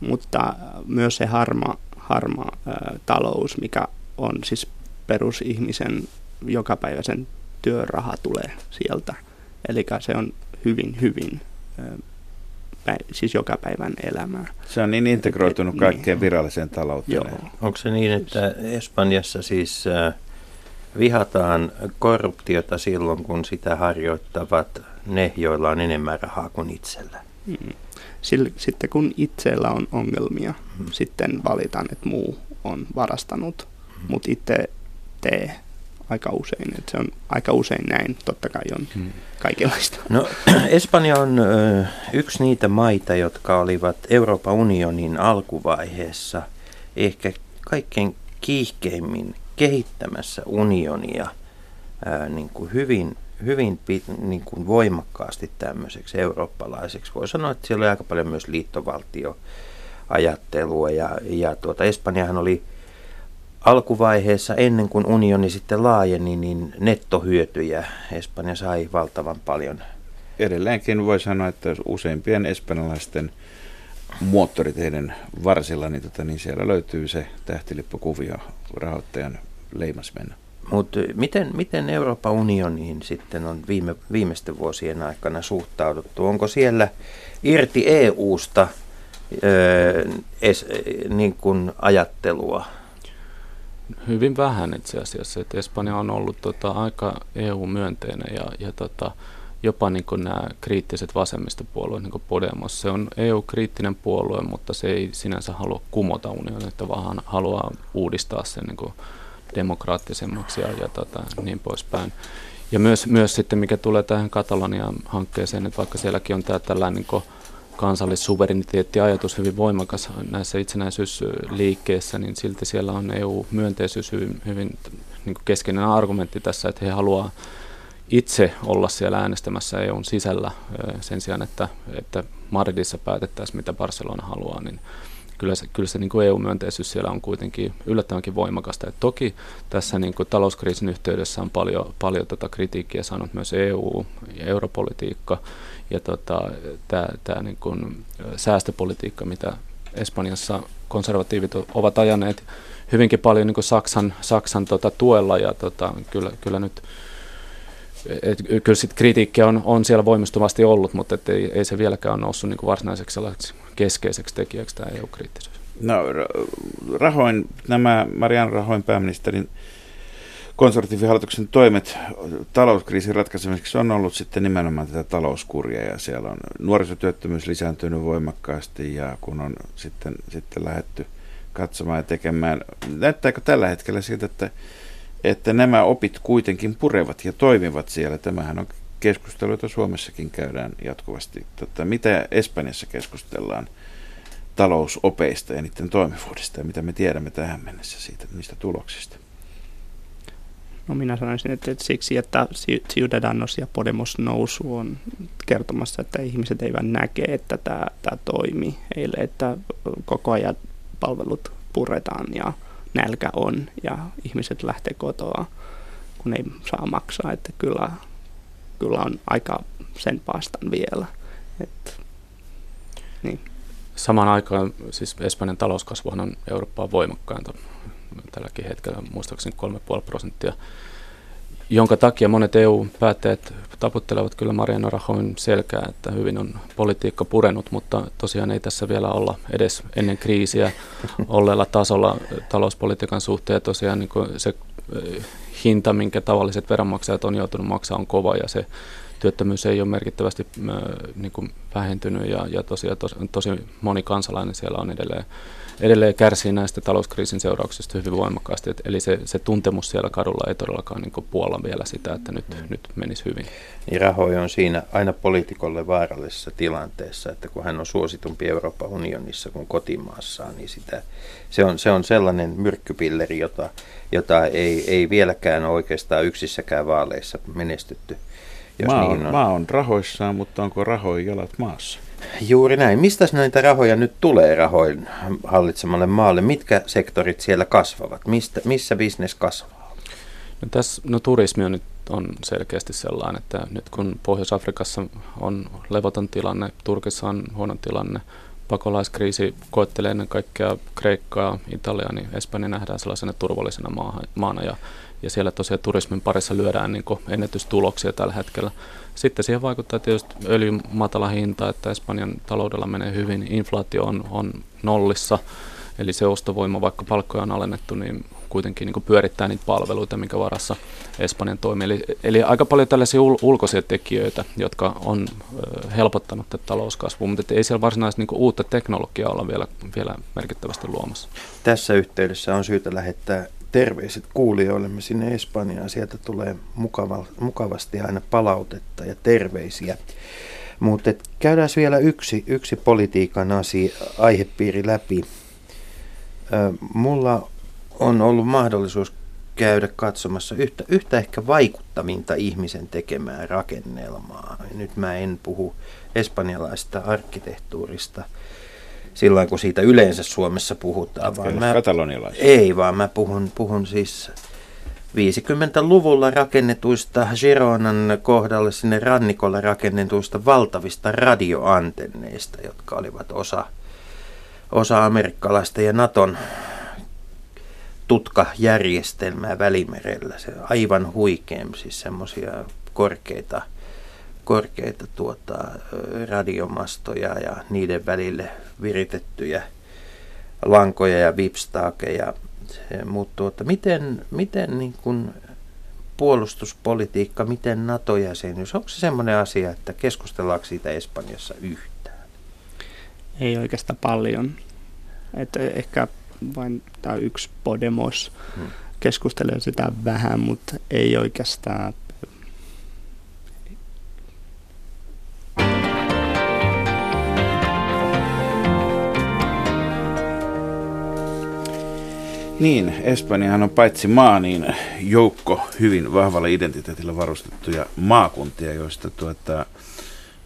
mutta myös se harmaa talous, mikä on siis perusihmisen jokapäiväisen työraha tulee sieltä. Eli se on hyvin siis joka päivän elämää. Se on niin integroitunut kaikkeen viralliseen talouteen. Onko se niin, että Espanjassa siis vihataan korruptiota silloin, kun sitä harjoittavat ne, joilla on enemmän rahaa kuin itsellä? Sitten kun itsellä on ongelmia, sitten valitaan, että muu on varastanut, mutta itse tee aika usein. Että se on aika usein näin, totta kai on kaikenlaista. No, Espanja on yksi niitä maita, jotka olivat Euroopan unionin alkuvaiheessa ehkä kaikkein kiihkeimmin kehittämässä unionia niin kuin hyvin niin kuin voimakkaasti tämmöiseksi eurooppalaiseksi. Voi sanoa, että siellä oli aika paljon myös liittovaltioajattelua ja Espanjahan oli alkuvaiheessa, ennen kuin unioni sitten laajeni, niin nettohyötyjä Espanja sai valtavan paljon. Edelleenkin voi sanoa, että useimpien espanjalaisten moottoriteiden varsilla, niin siellä löytyy se tähtilippukuvio rahoittajan leimasmennä. Mutta miten Euroopan unioniin sitten on viimeisten vuosien aikana suhtauduttu? Onko siellä irti EUsta niin kuin ajattelua? Hyvin vähän itse asiassa. Et Espanja on ollut aika EU-myönteinen ja jopa niin kuin nämä kriittiset vasemmistopuolueet, niin kuin Podemos. Se on EU-kriittinen puolue, mutta se ei sinänsä halua kumota unionia, vaan haluaa uudistaa sen niin kuin demokraattisemmaksi ja niin poispäin. Ja myös sitten, mikä tulee tähän Katalonian hankkeeseen, että vaikka sielläkin on tämä tällainen niin kuin kansallissuvereniteettiajatus hyvin voimakas näissä itsenäisyysliikkeissä, niin silti siellä on EU-myönteisyys hyvin niin kuin keskeinen argumentti tässä, että he haluaa itse olla siellä äänestämässä EUn sisällä sen sijaan, että Madridissa päätettäisiin, mitä Barcelona haluaa, niin kyllä se niin kuin EU-myönteisyys siellä on kuitenkin yllättävänkin voimakasta. Et toki tässä niin kuin talouskriisin yhteydessä on paljon kritiikkiä saanut myös EU ja europolitiikka ja tämä niin kuin säästöpolitiikka, mitä Espanjassa konservatiivit ovat ajaneet hyvinkin paljon niin kuin Saksan tuella ja kyllä nyt kyllä sit kritiikkiä on siellä voimistuvasti ollut, mutta et ei se vieläkään ole noussut niin kuin varsinaiseksi keskeiseksi tekijäksi tämä EU-kriittisyys. No, Mariano Rajoyn pääministerin konservatiivihallituksen toimet talouskriisin ratkaisemiseksi on ollut sitten nimenomaan tätä talouskuria, ja siellä on nuorisotyöttömyys lisääntynyt voimakkaasti, ja kun on sitten lähdetty katsomaan ja tekemään, näyttääkö tällä hetkellä siltä, että nämä opit kuitenkin purevat ja toimivat siellä. Tämähän on keskusteluita Suomessakin käydään jatkuvasti. Mitä Espanjassa keskustellaan talousopeista ja niiden toimivuudesta ja mitä me tiedämme tähän mennessä siitä, niistä tuloksista? No minä sanoisin, että siksi, että Ciudadanos ja Podemos nousu on kertomassa, että ihmiset eivät näke, että tämä toimii heille, että koko ajan palvelut puretaan ja nälkä on ja ihmiset lähtee kotoa, kun ei saa maksaa, että kyllä on aika sen paastan vielä. Niin. Samaan aikaan siis Espanjan talouskasvuhan on Eurooppaan voimakkainta tälläkin hetkellä, muistaakseni 3,5%, jonka takia monet EU-päättäjät taputtelevat kyllä Mariano Rajoyn selkää, että hyvin on politiikka purenut, mutta tosiaan ei tässä vielä olla edes ennen kriisiä olleella tasolla talouspolitiikan suhteen. Tosiaan niin kuin se hinta, minkä tavalliset veronmaksajat on joutunut maksamaan, on kova ja se työttömyys ei ole merkittävästi niin kuin vähentynyt ja tosiaan tosi moni kansalainen siellä on edelleen kärsii näistä talouskriisin seurauksista hyvin voimakkaasti. Eli se tuntemus siellä kadulla ei todellakaan niin kuin puolla vielä sitä, että nyt menisi hyvin. Niin Rajoy on siinä aina poliitikolle vaarallisessa tilanteessa, että kun hän on suositumpi Euroopan unionissa kuin kotimaassaan, niin se on sellainen myrkkypilleri, jota ei vieläkään ole oikeastaan yksissäkään vaaleissa menestytty. Maa on rahoissaan, mutta onko Rajoyn jalat maassa? Juuri näin. Mistäs näitä rahoja nyt tulee Rajoyn hallitsemalle maalle? Mitkä sektorit siellä kasvavat? Missä bisnes kasvaa? No, turismi on nyt selkeästi sellainen, että nyt kun Pohjois-Afrikassa on levoton tilanne, Turkissa on huono tilanne, pakolaiskriisi koettelee ennen kaikkea Kreikkaa, Italiaa, niin Espanja nähdään sellaisena turvallisena maana ja siellä tosiaan turismin parissa lyödään niin kuin ennätystuloksia tällä hetkellä. Sitten siihen vaikuttaa tietysti öljyn matala hinta, että Espanjan taloudella menee hyvin, inflaatio on nollissa, eli se ostovoima, vaikka palkkoja on alennettu, niin kuitenkin niin kuin pyörittää niitä palveluita, minkä varassa Espanjan toimii. Eli aika paljon tällaisia ulkoisia tekijöitä, jotka on helpottanut tätä talouskasvua, mutta ei siellä varsinaisesti niin kuin uutta teknologiaa olla vielä merkittävästi luomassa. Tässä yhteydessä on syytä lähettää terveiset kuulijoillemme sinne Espanjaan. Sieltä tulee mukavasti aina palautetta ja terveisiä. Mutta käydään vielä yksi politiikan aihepiiri läpi. Mulla on ollut mahdollisuus käydä katsomassa yhtä ehkä vaikuttavinta ihmisen tekemää rakennelmaa. Nyt mä en puhu espanjalaista arkkitehtuurista silloin, kun siitä yleensä Suomessa puhutaan. Vaan mä puhun siis 50-luvulla rakennetuista Gironan kohdalle sinne rannikolla rakennetuista valtavista radioantenneista, jotka olivat osa amerikkalaista ja Naton tutkajärjestelmää Välimerellä. Se on aivan huikeam, siis semmoisia korkeita radiomastoja ja niiden välille viritettyjä lankoja ja vipstaakeja. Miten niin kuin puolustuspolitiikka, miten NATO-jäsenyys, onko se semmoinen asia, että keskustellaanko siitä Espanjassa yhtään? Ei oikeastaan paljon. Että ehkä vain tämä yksi Podemos keskustelee sitä vähän, mutta ei oikeastaan. Niin, Espanjahan on paitsi maa, niin joukko hyvin vahvalla identiteetillä varustettuja maakuntia, joista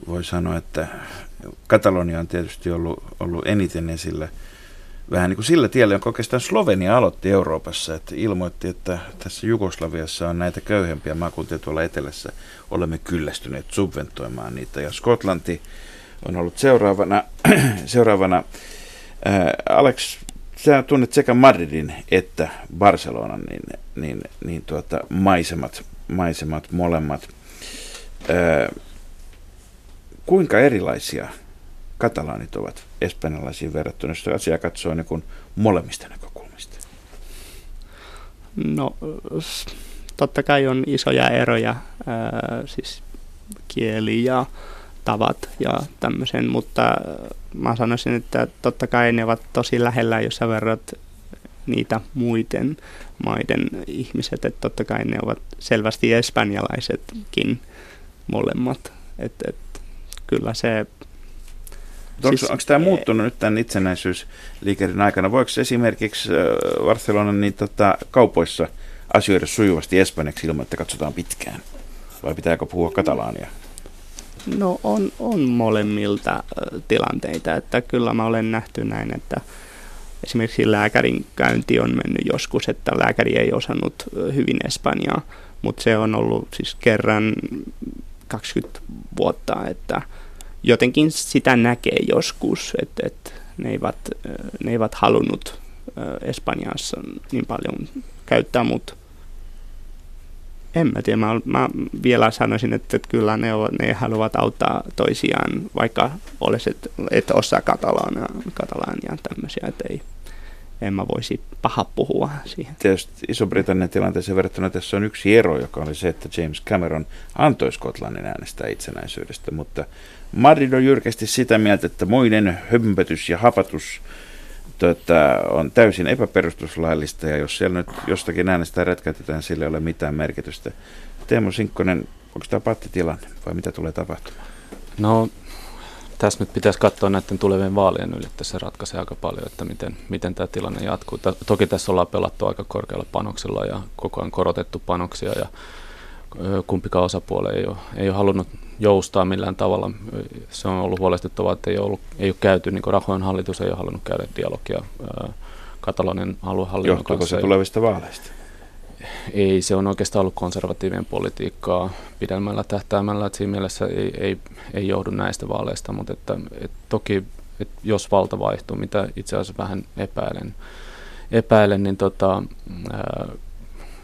voi sanoa, että Katalonia on tietysti ollut eniten esillä. Vähän niin kuin sillä tiellä, jonka oikeastaan Slovenia aloitti Euroopassa, että ilmoitti, että tässä Jugoslaviassa on näitä köyhempiä maakuntia tuolla etelässä, olemme kyllästyneet subventoimaan niitä. Ja Skotlanti on ollut seuraavana. Alex, sä tunnet sekä Madridin että Barcelonan maisemat molemmat. Kuinka erilaisia katalaanit ovat espanjalaisiin verrattuna, jos asiaa katsoo niin kuin molemmista näkökulmista? No, totta kai on isoja eroja, siis kieli ja tavat ja tämmöisen, mutta mä sanoisin, että totta kai ne ovat tosi lähellä, jos sä verrat niitä muiden maiden ihmiset, että totta kai ne ovat selvästi espanjalaisetkin, molemmat. Kyllä se... Onko tämä muuttunut nyt tämän itsenäisyysliikerin aikana? Voiko esimerkiksi Barcelonan kaupoissa asioida sujuvasti espanjaksi ilman, että katsotaan pitkään? Vai pitääkö puhua katalaania? No on molemmilta tilanteita. Että kyllä mä olen nähty näin, että esimerkiksi lääkärin käynti on mennyt joskus, että lääkäri ei osannut hyvin espanjaa, mutta se on ollut siis kerran 20 vuotta, että jotenkin sitä näkee joskus, että ne eivät halunnut Espanjassa niin paljon käyttää, mutta en mä tiedä. Mä vielä sanoisin, että kyllä ne haluavat auttaa toisiaan, vaikka et osaa katalaania tämmöisiä, että ei. En mä voisi paha puhua siihen. Tietysti Iso-Britannian tilanteeseen verrattuna tässä on yksi ero, joka oli se, että James Cameron antoi Skotlannin äänestää itsenäisyydestä, mutta Madrid on jyrkästi sitä mieltä, että moinen hömpötys ja hapatus on täysin epäperustuslaillista, ja jos siellä nyt jostakin äänestää rätkätetään, sillä ei ole mitään merkitystä. Teemu Sinkkonen, onko tämä pattitilanne vai mitä tulee tapahtumaan? No... Tässä nyt pitäisi katsoa näiden tulevien vaalien yli, että se ratkaisee aika paljon, että miten tämä tilanne jatkuu. Toki tässä ollaan pelattu aika korkealla panoksella ja koko ajan korotettu panoksia ja kumpikaan osapuoli ei ole halunnut joustaa millään tavalla. Se on ollut huolestuttavaa, että ei ole käyty, niin kuin Rajoyn hallitus ei ole halunnut käydä dialogia Katalonian aluehallinnon kanssa. Johtuuko se tulevista vaaleista? Ei, se on oikeastaan ollut konservatiivien politiikkaa pidemmällä tähtäimellä, että siinä mielessä ei johdu näistä vaaleista, mutta toki, jos valta vaihtuu, mitä itse asiassa vähän epäilen niin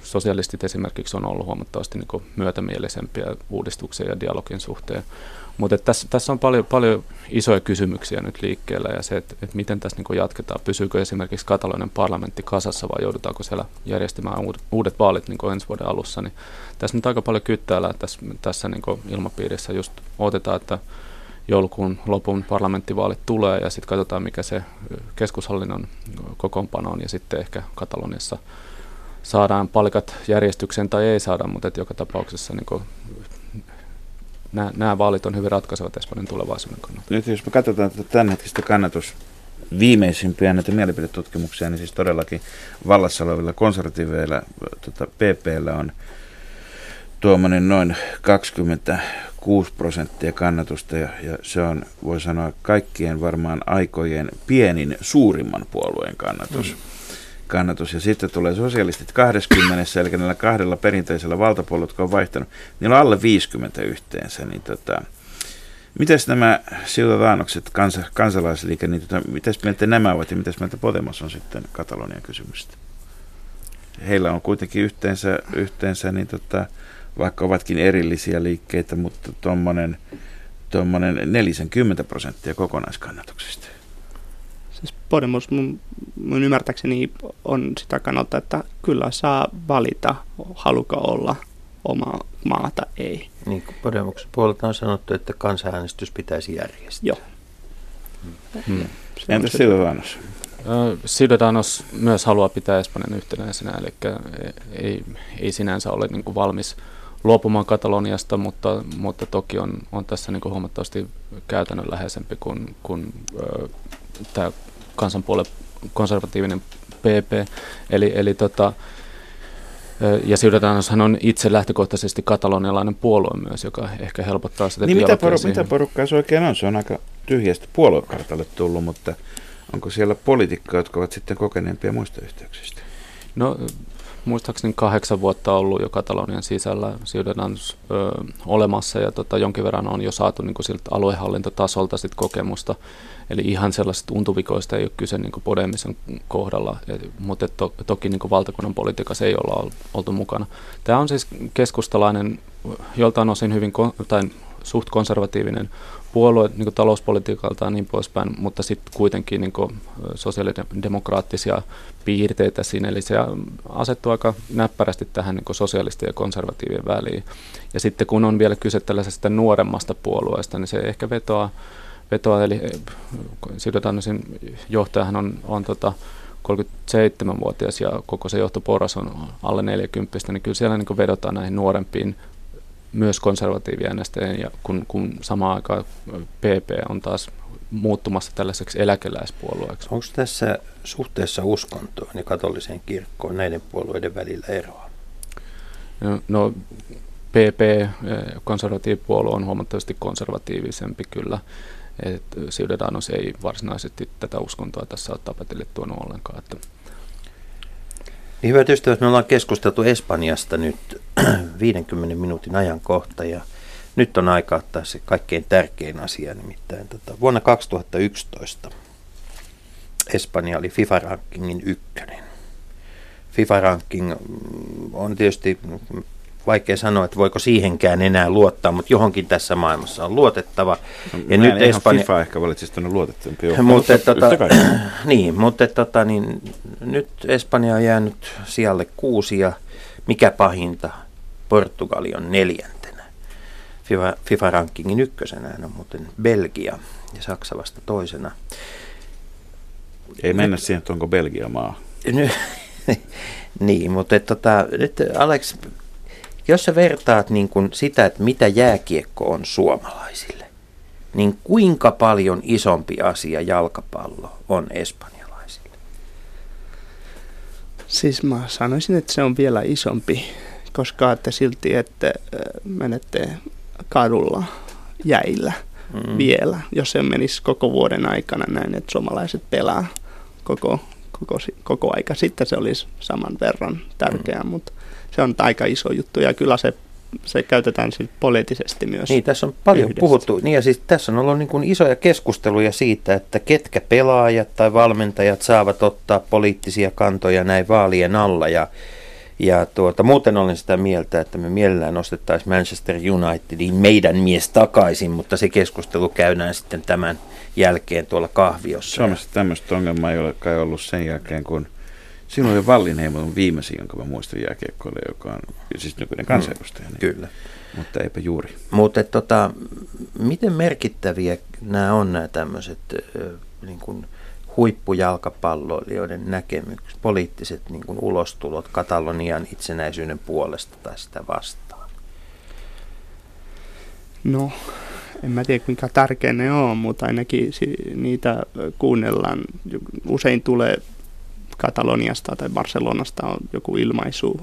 sosialistit esimerkiksi on ollut huomattavasti niin kuin myötämielisempiä uudistuksia ja dialogin suhteen, mutta tässä on paljon isoja kysymyksiä nyt liikkeellä ja se, että miten tässä niin kuin jatketaan. Pysyykö esimerkiksi Katalonian parlamentti kasassa vai joudutaanko siellä järjestämään uudet vaalit niin kuin ensi vuoden alussa. Niin tässä nyt aika paljon kyttäällä tässä niin kuin ilmapiirissä. Just odotetaan, että joulukuun lopun parlamenttivaalit tulee ja sitten katsotaan, mikä se keskushallinnon kokoonpano on ja sitten ehkä Kataloniassa saadaan palkat järjestykseen tai ei saada, mutta joka tapauksessa niin kuin nämä vaalit on hyvin ratkaisevat Espanjan tulevaisuuden kannalta. Nyt jos me katsotaan tämänhetkistä kannatus viimeisimpiä näitä mielipidetutkimuksia, niin siis todellakin vallassa olevilla konservatiiveilla PP:llä on tuommoinen noin 26% kannatusta ja se on, voi sanoa, kaikkien varmaan aikojen pienin suurimman puolueen kannatus. Ja sitten tulee sosialistit 20, eli näillä kahdella perinteisellä valtapuolueella, jotka on vaihtanut, niillä on alle 50 yhteensä. Niin mitäs nämä Ciudadanokset, kansalaisliike, niin mitäs mieltä nämä ovat ja mitäs mieltä Podemos on sitten Katalonian kysymystä? Heillä on kuitenkin yhteensä niin vaikka ovatkin erillisiä liikkeitä, mutta tuommoinen 40% kokonaiskannatuksista. Siis Podemos mun ymmärtääkseni on sitä kannalta, että kyllä saa valita, haluka olla oma maata ei. Niin kuin Podemoksen puolelta on sanottu, että kansanäänestys pitäisi järjestää. Joo. Entäs Ciudadanos? Ciudadanos myös haluaa pitää Espanjan yhtenäisenä, eli ei sinänsä ole niin kuin valmis luopumaan Kataloniasta, mutta toki on tässä niin kuin huomattavasti käytännönläheisempi kuin tämä kansanpuolue konservatiivinen PP, eli ja Ciudadanoshan on itse lähtökohtaisesti katalonialainen puolue myös, joka ehkä helpottaa sitä dialogia. Niin mitä porukkaa se oikein on? Se on aika tyhjästä puoluekartalle tullut, mutta onko siellä poliitikkoja, jotka ovat sitten kokeneempia muista yhteyksistä? No muistaakseni 8 vuotta ollut jo Katalonian sisällä Ciudadanos olemassa ja jonkin verran on jo saatu niin kuin siltä aluehallintotasolta sit kokemusta. Eli ihan sellaisista untuvikoista ei ole kyse niin kuin Podemisen kohdalla, mutta toki niin kuin valtakunnan politiikassa ei olla oltu mukana. Tämä on siis keskustalainen, joltain osin hyvin suht konservatiivinen puolue niin kuin talouspolitiikalta ja niin poispäin, mutta sitten kuitenkin niin kuin sosiaalidemokraattisia piirteitä siinä, eli se asettuu aika näppärästi tähän niin kuin sosialistien ja konservatiivien väliin. Ja sitten kun on vielä kyse tällaisesta nuoremmasta puolueesta, niin se ehkä vetoaa, eli Ciudadanosin johtajahan on 37-vuotias ja koko se johtoporras on alle 40, niin kyllä siellä niin kuin vedotaan näihin nuorempiin myös konservatiiviäänestäjien, ja kun samaan aikaan PP on taas muuttumassa tällaiseksi eläkeläispuolueeksi. Onko tässä suhteessa uskontoon ja katoliseen kirkkoon näiden puolueiden välillä eroa? No PP, konservatiivipuolue, on huomattavasti konservatiivisempi kyllä. Ciudadanos ei varsinaisesti tätä uskontoa tässä ole tapetille tuonut ollenkaan. Niin, hyvät ystävät, me ollaan keskusteltu Espanjasta nyt 50 minuutin ajan kohta, ja nyt on aika ottaa se kaikkein tärkein asia, nimittäin vuonna 2011 Espanja oli FIFA-rankingin ykkönen. FIFA-ranking on tietysti vaikea sanoa, että voiko siihenkään enää luottaa, mutta johonkin tässä maailmassa on luotettava. No, ja nyt Espanja FIFA ehkä valitsisi tänne luotettavampi. Mutta nyt Espanja on jäänyt sijalle 6 ja mikä pahinta, Portugali on 4. FIFA-rankingin 1 on muuten Belgia ja Saksa vasta 2. Ei mennä siihen, että onko Belgia maa. Niin, mutta nyt Alex, jos sä vertaat niin kun sitä, että mitä jääkiekko on suomalaisille, niin kuinka paljon isompi asia jalkapallo on espanjalaisille? Siis mä sanoisin, että se on vielä isompi, koska te silti ette menette kadulla jäillä vielä, jos se menisi koko vuoden aikana näin, että suomalaiset pelaa koko aika. Sitten se olisi saman verran tärkeää, mutta se on aika iso juttu, ja kyllä se käytetään poliittisesti myös. Niin, tässä on paljon puhuttu. Niin, ja siis tässä on ollut niin kuin isoja keskusteluja siitä, että ketkä pelaajat tai valmentajat saavat ottaa poliittisia kantoja näin vaalien alla. Ja muuten olen sitä mieltä, että me mielellään nostettaisiin Manchester Unitedin meidän mies takaisin, mutta se keskustelu käydään sitten tämän jälkeen tuolla kahviossa. Suomessa tämmöistä ongelmaa ei ole kai ollut sen jälkeen, kun silloin oli Wallinheimon viimeisin, jonka mä muistan jääkiekkoille, joka on siis nykyinen kansanedustaja. Niin. Kyllä. Mutta eipä juuri. Mutta miten merkittäviä nämä on nämä tämmöiset niin kuin huippujalkapalloilijoiden näkemykset, poliittiset niin kuin ulostulot Katalonian itsenäisyyden puolesta tai sitä vastaan? No, en mä tiedä kuinka tärkeä ne on, mutta ainakin niitä kuunnellaan. Usein tulee Kataloniasta tai Barcelonasta on joku ilmaisu,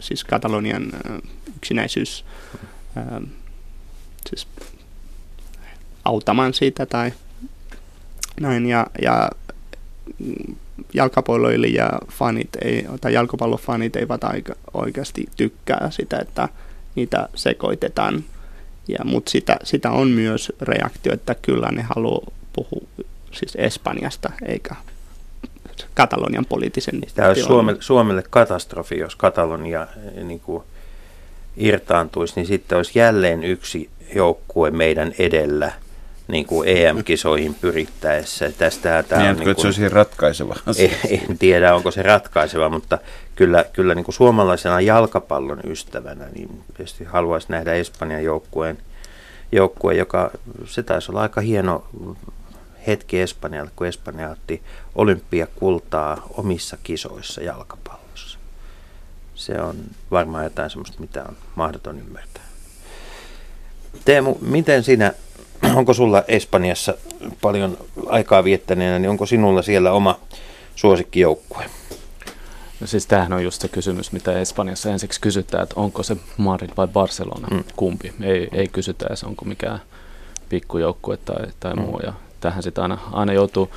siis Katalonian yksinäisyys, siis auttamaan siitä tai näin, ja jalkapalloille ja fanit tai jalkapallofanit eivät oikeasti tykkää sitä, että niitä sekoitetaan, mutta sitä on myös reaktio, että kyllä ne haluaa puhua siis Espanjasta, eikä Katalonian poliittisen. Tämä olisi Suomelle katastrofi, jos Katalonia niin kuin irtaantuisi, niin sitten olisi jälleen yksi joukkue meidän edellä niin kuin EM-kisoihin pyrittäessä. Tästä tämä on, niin kuin, se olisi ratkaiseva asia. En tiedä, onko se ratkaiseva, mutta kyllä niin kuin suomalaisena jalkapallon ystävänä niin tietysti haluaisi nähdä Espanjan joukkueen, joka se taisi olla aika hieno hetki Espanjalle, kun Espanja otti olympiakultaa omissa kisoissa jalkapallossa. Se on varmaan jotain semmoista, mitä on mahdoton ymmärtää. Teemu, miten sinä, onko sulla Espanjassa paljon aikaa viettäneenä, niin onko sinulla siellä oma suosikkijoukkue? No siis tämähän on just se kysymys, mitä Espanjassa ensiksi kysytään, että onko se Madrid vai Barcelona, kumpi. Ei kysytä, se onko mikään pikkujoukkue tai muu. Ja tähän sitä aina joutuu.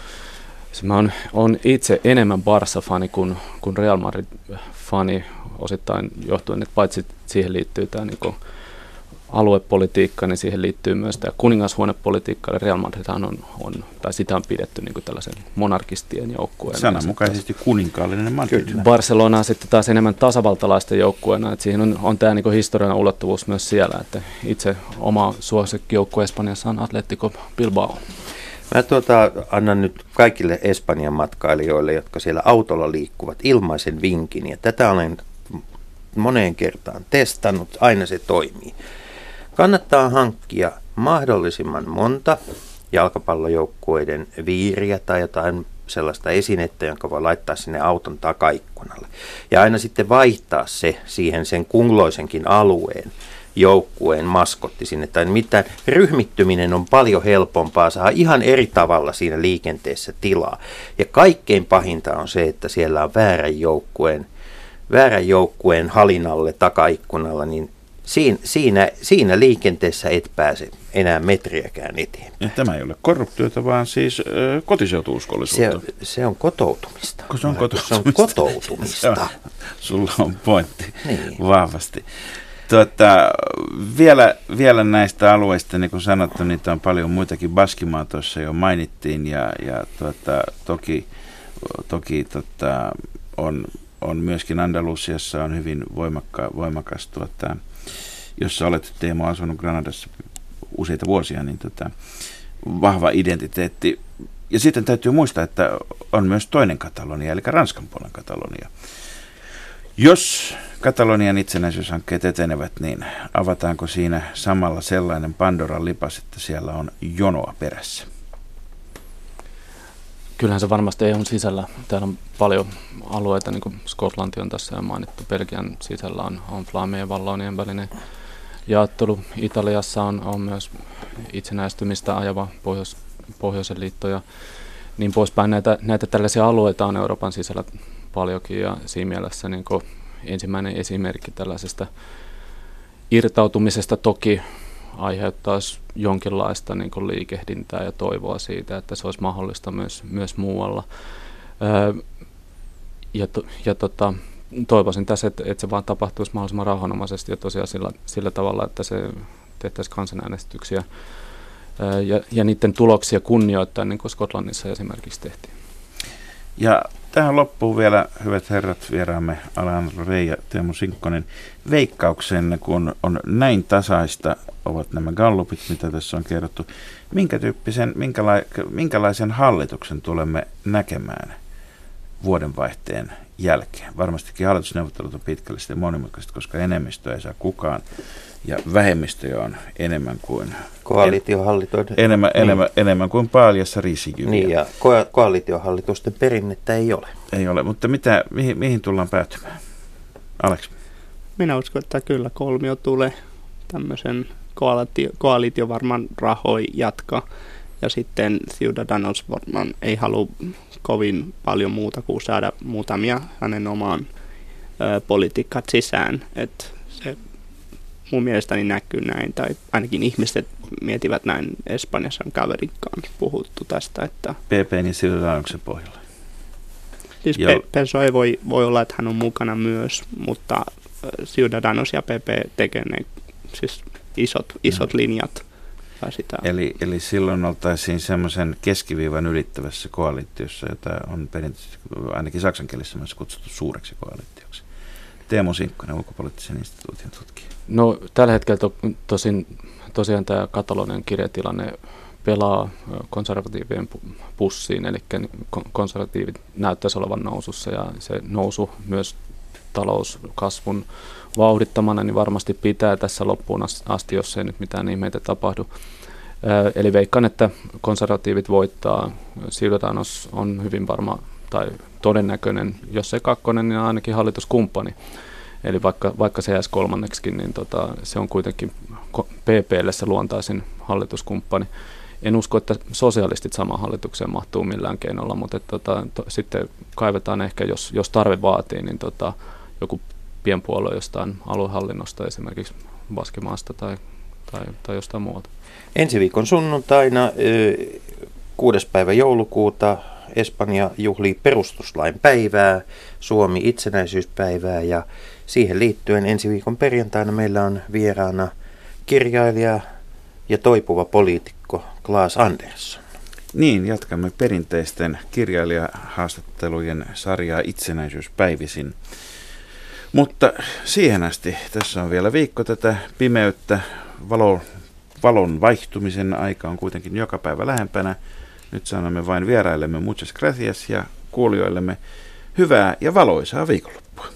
Mä on itse enemmän Barça-fani kuin Real Madrid-fani osittain johtuen, että paitsi siihen liittyy tämä niin aluepolitiikka, niin siihen liittyy myös tämä kuningashuonepolitiikka. Ja Real Madridhan tai sitä on pidetty niin tällaisen monarkistien joukkueena. Sananmukaisesti kuninkaallinen Madrid. Barcelona sitten taas enemmän tasavaltalaisten joukkueena, että siihen on tämä niin historian ulottuvuus myös siellä. Että itse oma suosikkijoukkue Espanjassa on Atletico Bilbao. Mä annan nyt kaikille Espanjan matkailijoille, jotka siellä autolla liikkuvat, ilmaisen vinkin, ja tätä olen moneen kertaan testannut, aina se toimii. Kannattaa hankkia mahdollisimman monta jalkapallojoukkueiden viiriä tai jotain sellaista esinettä, jonka voi laittaa sinne auton takaikkunalle. Ja aina sitten vaihtaa se siihen sen kungloisenkin alueen joukkueen maskotti sinne. Tai mitään ryhmittyminen on paljon helpompaa, saa ihan eri tavalla siinä liikenteessä tilaa. Ja kaikkein pahinta on se, että siellä on väärän joukkueen halinalle takaikkunalla, niin siinä liikenteessä et pääse enää metriäkään eteenpäin. Tämä ei ole korruptiota, vaan siis kotiseutuuskollisuutta. Se on kotoutumista. Sulla on pointti niin. Vahvasti. Vielä näistä alueista, niin kuin sanottu, niitä on paljon muitakin. Baskimaa tuossa jo mainittiin ja toki on myöskin Andalusiassa on hyvin voimakas jos sä olet, Teemu, asunut Granadassa useita vuosia, niin vahva identiteetti. Ja sitten täytyy muistaa, että on myös toinen Katalonia, eli Ranskan puolen Katalonia. Jos Katalonian itsenäisyyshankkeet etenevät, niin avataanko siinä samalla sellainen Pandoran lipas, että siellä on jonoa perässä? Kyllähän se varmasti EU:n sisällä. Täällä on paljon alueita, niin kuin Skotlanti on tässä jo mainittu, Belgian sisällä on Flaamien ja Vallonien välinen jaottelu. Italiassa on myös itsenäistymistä ajava Pohjoisen liitto ja niin poispäin. Näitä tällaisia alueita on Euroopan sisällä paljonkin ja siinä mielessä niin kuin ensimmäinen esimerkki tällaisesta irtautumisesta toki aiheuttaisi jonkinlaista niin kuin liikehdintää ja toivoa siitä, että se olisi mahdollista myös muualla. Toivoisin tässä, että se vaan tapahtuisi mahdollisimman rauhanomaisesti ja tosiaan sillä tavalla, että se tehtäisiin kansanäänestyksiä ja niiden tuloksia kunnioittain, niin kuin Skotlannissa esimerkiksi tehtiin. Ja tähän loppuun vielä, hyvät herrat, vieraamme Alejandro Rey ja Teemu Sinkkonen veikkauksenne, kun on näin tasaista, ovat nämä gallupit, mitä tässä on kerrottu. Minkälaisen hallituksen tulemme näkemään vuodenvaihteen jälkeen? Varmastikin hallitusneuvottelut on pitkälliset ja monimutkaiset, koska enemmistöä ei saa kukaan ja vähemmistöjä on enemmän kuin koalitiohallitusten enemmän kuin paljassa riisijyviä. Niin ja koalitiohallitusten perinnettä ei ole. Ei ole, mutta mihin tullaan päätymään? Alex. Minä uskon, että kyllä kolmio tulee. Tämmöisen koalitio varmaan Rajoy jatkaa ja sitten Ciudadanos varmaan ei halua kovin paljon muuta kuin saada muutamia hänen omaan politiikkat sisään. Et se mun mielestäni näkyy näin tai ainakin ihmiset mietivät näin. Espanjassa on kaverikkaan puhuttu tästä. Että PP ja Ciudadanoksen pohjalla. Siis PSOE voi olla, että hän on mukana myös, mutta Ciudadanos ja PP tekee ne siis isot linjat. Eli silloin oltaisiin semmoisen keskiviivan ylittävässä koalitiossa, jota on perinteisesti ainakin saksankielessä myös kutsuttu suureksi koalitioksi. Teemu Sinkkonen, ulkopoliittisen instituutin tutkija. No tällä hetkellä tosiaan tämä Katalonian kirjatilanne pelaa konservatiivien pussiin, eli konservatiivit näyttäisi olevan nousussa ja se nousu myös talouskasvun vauhdittamana, niin varmasti pitää tässä loppuun asti, jos ei nyt mitään ihmeitä tapahdu. Eli veikkaan, että konservatiivit voittaa. Ciudadanos on hyvin varma tai todennäköinen, jos ei kakkonen, niin ainakin hallituskumppani. Eli vaikka se jäisi kolmanneksikin, niin se on kuitenkin PP:lle se luontaisin hallituskumppani. En usko, että sosialistit samaan hallitukseen mahtuu millään keinolla, mutta sitten kaivetaan ehkä, jos tarve vaatii, niin joku pienpuolue jostain aluehallinnosta, esimerkiksi Baskimaasta tai jostain muuta. Ensi viikon sunnuntaina 6. päivä joulukuuta Espanja juhlii perustuslain päivää, Suomi itsenäisyyspäivää ja siihen liittyen ensi viikon perjantaina meillä on vieraana kirjailija ja toipuva poliitikko Klaas Andersson. Niin, jatkamme perinteisten kirjailijahaastattelujen sarjaa itsenäisyyspäivisin. Mutta siihen asti tässä on vielä viikko tätä pimeyttä. Valon vaihtumisen aika on kuitenkin joka päivä lähempänä. Nyt sanomme vain vieraillemme muchas gracias ja kuulijoillemme hyvää ja valoisaa viikonloppua.